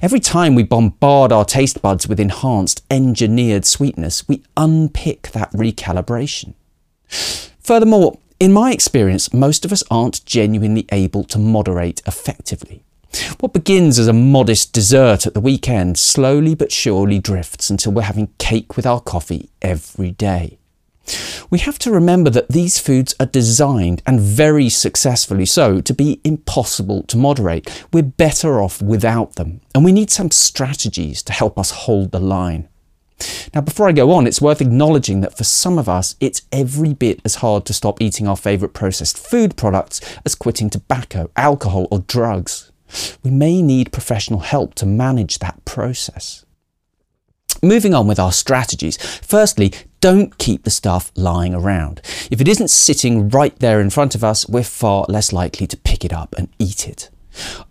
Every time we bombard our taste buds with enhanced, engineered sweetness, we unpick that recalibration. Furthermore, in my experience, most of us aren't genuinely able to moderate effectively. What begins as a modest dessert at the weekend slowly but surely drifts until we're having cake with our coffee every day. We have to remember that these foods are designed, and very successfully so, to be impossible to moderate. We're better off without them, and we need some strategies to help us hold the line. Now, before I go on, it's worth acknowledging that for some of us, it's every bit as hard to stop eating our favourite processed food products as quitting tobacco, alcohol or drugs. We may need professional help to manage that process. Moving on with our strategies. Firstly, don't keep the stuff lying around. If it isn't sitting right there in front of us, we're far less likely to pick it up and eat it.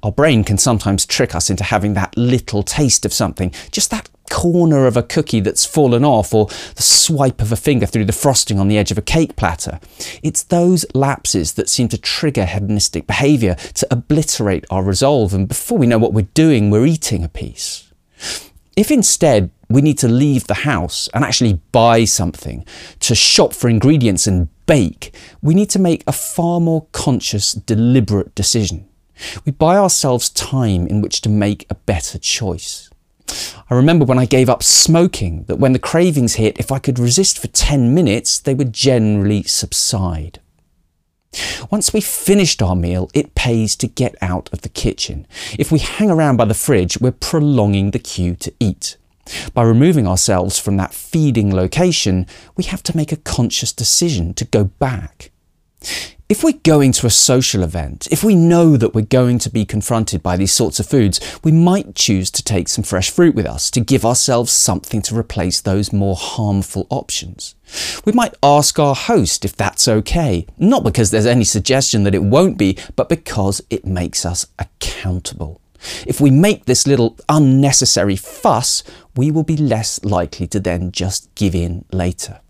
Our brain can sometimes trick us into having that little taste of something, just that corner of a cookie that's fallen off or the swipe of a finger through the frosting on the edge of a cake platter. It's those lapses that seem to trigger hedonistic behaviour, to obliterate our resolve, and before we know what we're doing, we're eating a piece. If instead we need to leave the house and actually buy something, to shop for ingredients and bake, we need to make a far more conscious, deliberate decision. We buy ourselves time in which to make a better choice. I remember when I gave up smoking, that when the cravings hit, if I could resist for ten minutes, they would generally subside. Once we've finished our meal, it pays to get out of the kitchen. If we hang around by the fridge, we're prolonging the cue to eat. By removing ourselves from that feeding location, we have to make a conscious decision to go back. If we're going to a social event, if we know that we're going to be confronted by these sorts of foods, we might choose to take some fresh fruit with us to give ourselves something to replace those more harmful options. We might ask our host if that's okay, not because there's any suggestion that it won't be, but because it makes us accountable. If we make this little unnecessary fuss, we will be less likely to then just give in later.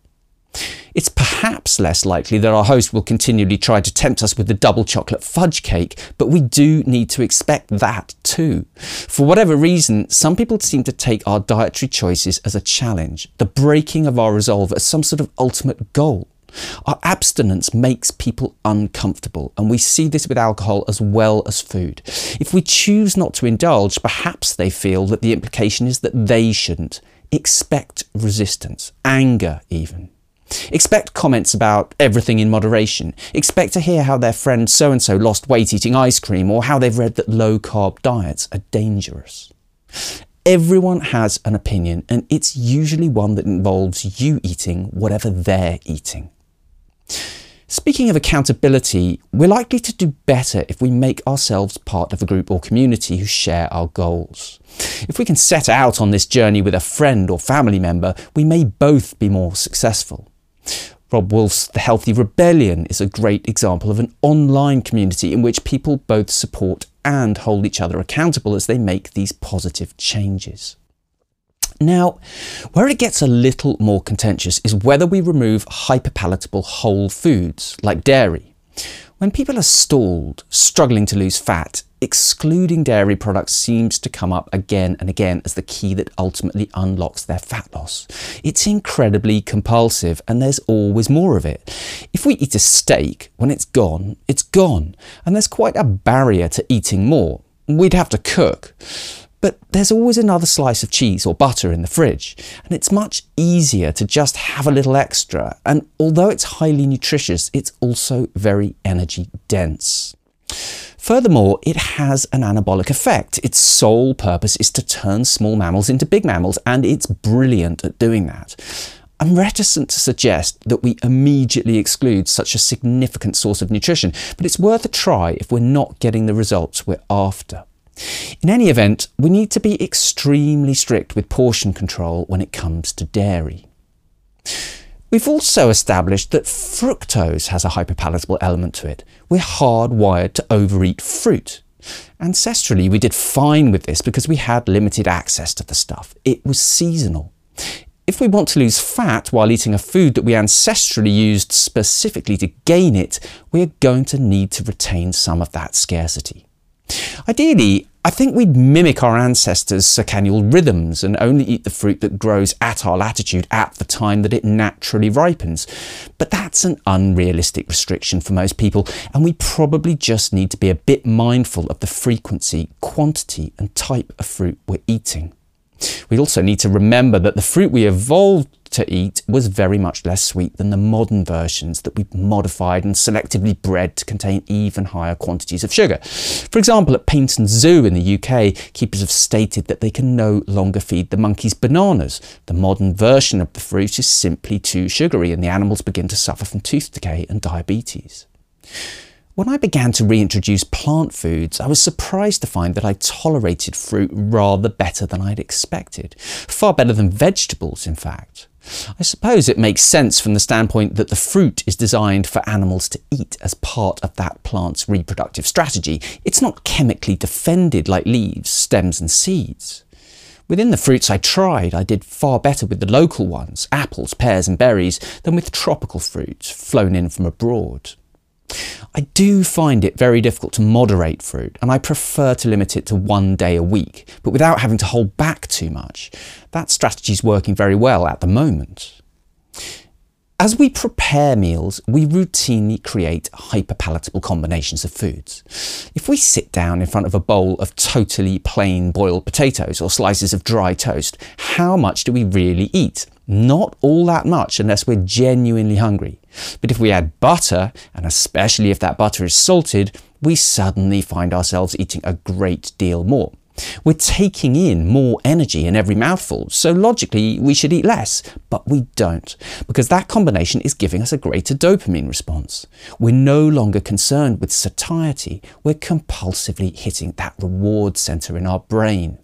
It's perhaps less likely that our host will continually try to tempt us with the double chocolate fudge cake, but we do need to expect that too. For whatever reason, some people seem to take our dietary choices as a challenge, the breaking of our resolve as some sort of ultimate goal. Our abstinence makes people uncomfortable, and we see this with alcohol as well as food. If we choose not to indulge, perhaps they feel that the implication is that they shouldn't. Expect resistance, anger even. Expect comments about everything in moderation. Expect to hear how their friend so-and-so lost weight eating ice cream, or how they've read that low-carb diets are dangerous. Everyone has an opinion, and it's usually one that involves you eating whatever they're eating. Speaking of accountability, we're likely to do better if we make ourselves part of a group or community who share our goals. If we can set out on this journey with a friend or family member, we may both be more successful. Rob Wolf's The Healthy Rebellion is a great example of an online community in which people both support and hold each other accountable as they make these positive changes. Now, where it gets a little more contentious is whether we remove hyperpalatable whole foods, like dairy. When people are stalled, struggling to lose fat, excluding dairy products seems to come up again and again as the key that ultimately unlocks their fat loss. It's incredibly compulsive, and there's always more of it. If we eat a steak, when it's gone, it's gone, and there's quite a barrier to eating more. We'd have to cook. But there's always another slice of cheese or butter in the fridge, and it's much easier to just have a little extra, and although it's highly nutritious, it's also very energy dense. Furthermore, it has an anabolic effect. Its sole purpose is to turn small mammals into big mammals, and it's brilliant at doing that. I'm reticent to suggest that we immediately exclude such a significant source of nutrition, but it's worth a try if we're not getting the results we're after. In any event, we need to be extremely strict with portion control when it comes to dairy. We've also established that fructose has a hyperpalatable element to it. We're hardwired to overeat fruit. Ancestrally, we did fine with this because we had limited access to the stuff. It was seasonal. If we want to lose fat while eating a food that we ancestrally used specifically to gain it, we're going to need to retain some of that scarcity. Ideally, I think we'd mimic our ancestors' circannual rhythms and only eat the fruit that grows at our latitude at the time that it naturally ripens. But that's an unrealistic restriction for most people, and we probably just need to be a bit mindful of the frequency, quantity, and type of fruit we're eating. We also need to remember that the fruit we evolved to eat was very much less sweet than the modern versions that we've modified and selectively bred to contain even higher quantities of sugar. For example, at Paignton Zoo in the U K, keepers have stated that they can no longer feed the monkeys bananas. The modern version of the fruit is simply too sugary, and the animals begin to suffer from tooth decay and diabetes. When I began to reintroduce plant foods, I was surprised to find that I tolerated fruit rather better than I'd expected. Far better than vegetables, in fact. I suppose it makes sense from the standpoint that the fruit is designed for animals to eat as part of that plant's reproductive strategy. It's not chemically defended like leaves, stems, and seeds. Within the fruits I tried, I did far better with the local ones, apples, pears, and berries, than with tropical fruits flown in from abroad. I do find it very difficult to moderate fruit, and I prefer to limit it to one day a week, but without having to hold back too much. That strategy's working very well at the moment. As we prepare meals, we routinely create hyperpalatable combinations of foods. If we sit down in front of a bowl of totally plain boiled potatoes or slices of dry toast, how much do we really eat? Not all that much unless we're genuinely hungry. But if we add butter, and especially if that butter is salted, we suddenly find ourselves eating a great deal more. We're taking in more energy in every mouthful, so logically we should eat less, but we don't, because that combination is giving us a greater dopamine response. We're no longer concerned with satiety, we're compulsively hitting that reward centre in our brain.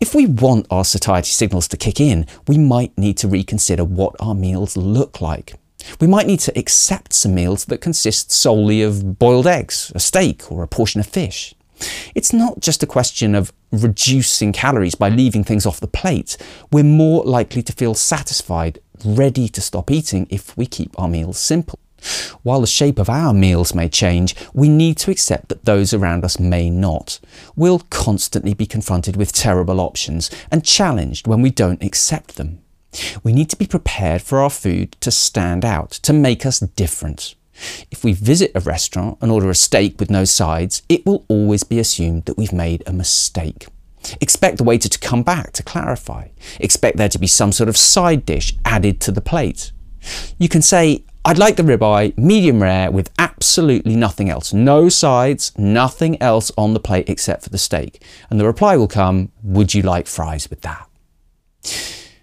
If we want our satiety signals to kick in, we might need to reconsider what our meals look like. We might need to accept some meals that consist solely of boiled eggs, a steak, or a portion of fish. It's not just a question of reducing calories by leaving things off the plate. We're more likely to feel satisfied, ready to stop eating if we keep our meals simple. While the shape of our meals may change, we need to accept that those around us may not. We'll constantly be confronted with terrible options and challenged when we don't accept them. We need to be prepared for our food to stand out, to make us different. If we visit a restaurant and order a steak with no sides, it will always be assumed that we've made a mistake. Expect the waiter to come back to clarify. Expect there to be some sort of side dish added to the plate. You can say, "I'd like the ribeye, medium rare, with absolutely nothing else. No sides, nothing else on the plate except for the steak." And the reply will come, "Would you like fries with that?"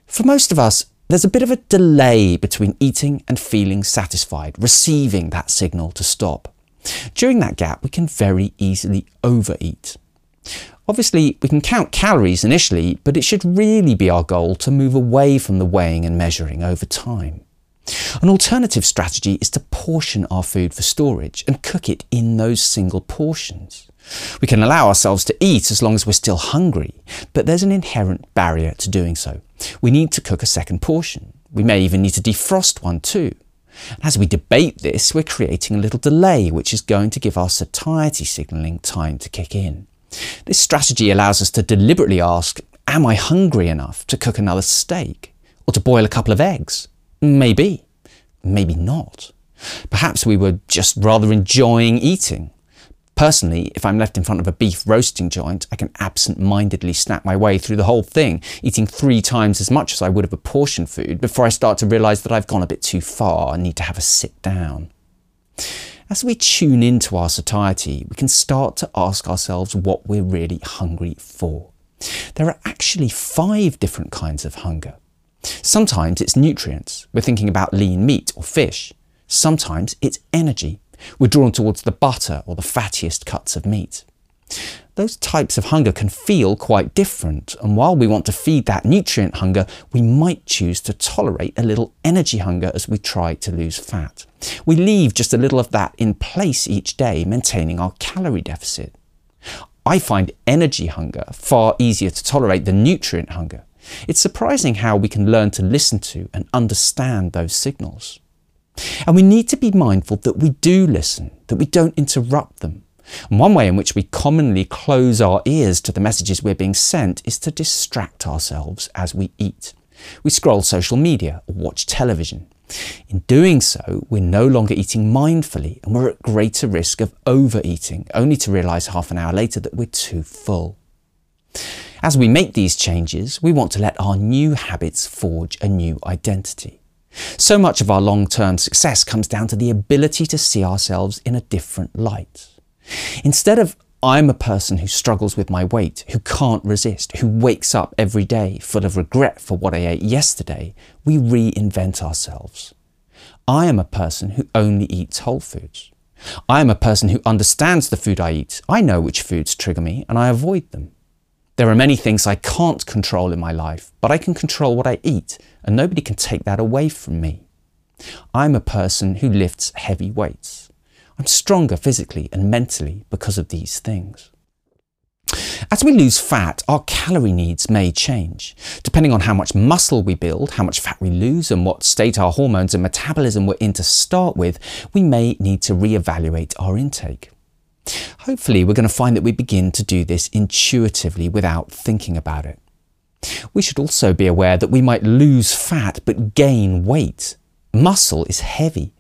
For most of us, there's a bit of a delay between eating and feeling satisfied, receiving that signal to stop. During that gap, we can very easily overeat. Obviously, we can count calories initially, but it should really be our goal to move away from the weighing and measuring over time. An alternative strategy is to portion our food for storage and cook it in those single portions. We can allow ourselves to eat as long as we're still hungry, but there's an inherent barrier to doing so. We need to cook a second portion. We may even need to defrost one too. As we debate this, we're creating a little delay, which is going to give our satiety signalling time to kick in. This strategy allows us to deliberately ask, am I hungry enough to cook another steak? Or to boil a couple of eggs? Maybe. Maybe not. Perhaps we were just rather enjoying eating. Personally, if I'm left in front of a beef roasting joint, I can absent-mindedly snap my way through the whole thing, eating three times as much as I would of a portion food before I start to realise that I've gone a bit too far and need to have a sit down. As we tune into our satiety, we can start to ask ourselves what we're really hungry for. There are actually five different kinds of hunger. Sometimes it's nutrients. We're thinking about lean meat or fish. Sometimes it's energy. We're drawn towards the butter or the fattiest cuts of meat. Those types of hunger can feel quite different, and while we want to feed that nutrient hunger, we might choose to tolerate a little energy hunger as we try to lose fat. We leave just a little of that in place each day, maintaining our calorie deficit. I find energy hunger far easier to tolerate than nutrient hunger. It's surprising how we can learn to listen to and understand those signals. And we need to be mindful that we do listen, that we don't interrupt them. And one way in which we commonly close our ears to the messages we're being sent is to distract ourselves as we eat. We scroll social media or watch television. In doing so, we're no longer eating mindfully and we're at greater risk of overeating, only to realise half an hour later that we're too full. As we make these changes, we want to let our new habits forge a new identity. So much of our long-term success comes down to the ability to see ourselves in a different light. Instead of, I'm a person who struggles with my weight, who can't resist, who wakes up every day full of regret for what I ate yesterday, we reinvent ourselves. I am a person who only eats whole foods. I am a person who understands the food I eat. I know which foods trigger me and I avoid them. There are many things I can't control in my life, but I can control what I eat, and nobody can take that away from me. I'm a person who lifts heavy weights. I'm stronger physically and mentally because of these things. As we lose fat, our calorie needs may change. Depending on how much muscle we build, how much fat we lose, and what state our hormones and metabolism were in to start with, we may need to reevaluate our intake. Hopefully, we're going to find that we begin to do this intuitively without thinking about it. We should also be aware that we might lose fat but gain weight. Muscle is heavy.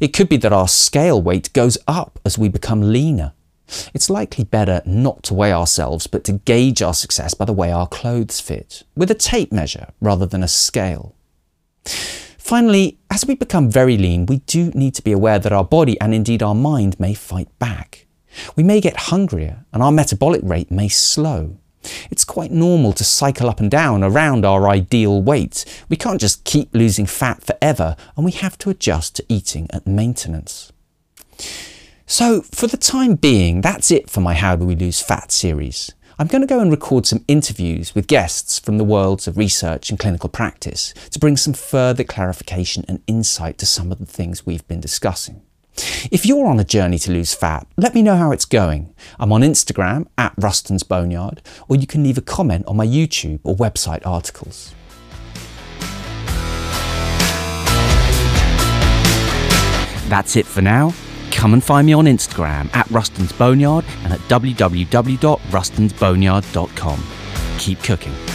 It could be that our scale weight goes up as we become leaner. It's likely better not to weigh ourselves but to gauge our success by the way our clothes fit, with a tape measure rather than a scale. Finally, as we become very lean, we do need to be aware that our body and indeed our mind may fight back. We may get hungrier and our metabolic rate may slow. It's quite normal to cycle up and down around our ideal weight. We can't just keep losing fat forever, and we have to adjust to eating at maintenance. So for the time being, that's it for my How Do We Lose Fat series. I'm going to go and record some interviews with guests from the worlds of research and clinical practice to bring some further clarification and insight to some of the things we've been discussing. If you're on a journey to lose fat, let me know how it's going. I'm on Instagram at Rustin's Boneyard, or you can leave a comment on my YouTube or website articles. That's it for now. Come and find me on Instagram at Rustin's Boneyard and at w w w dot rustins boneyard dot com. Keep cooking.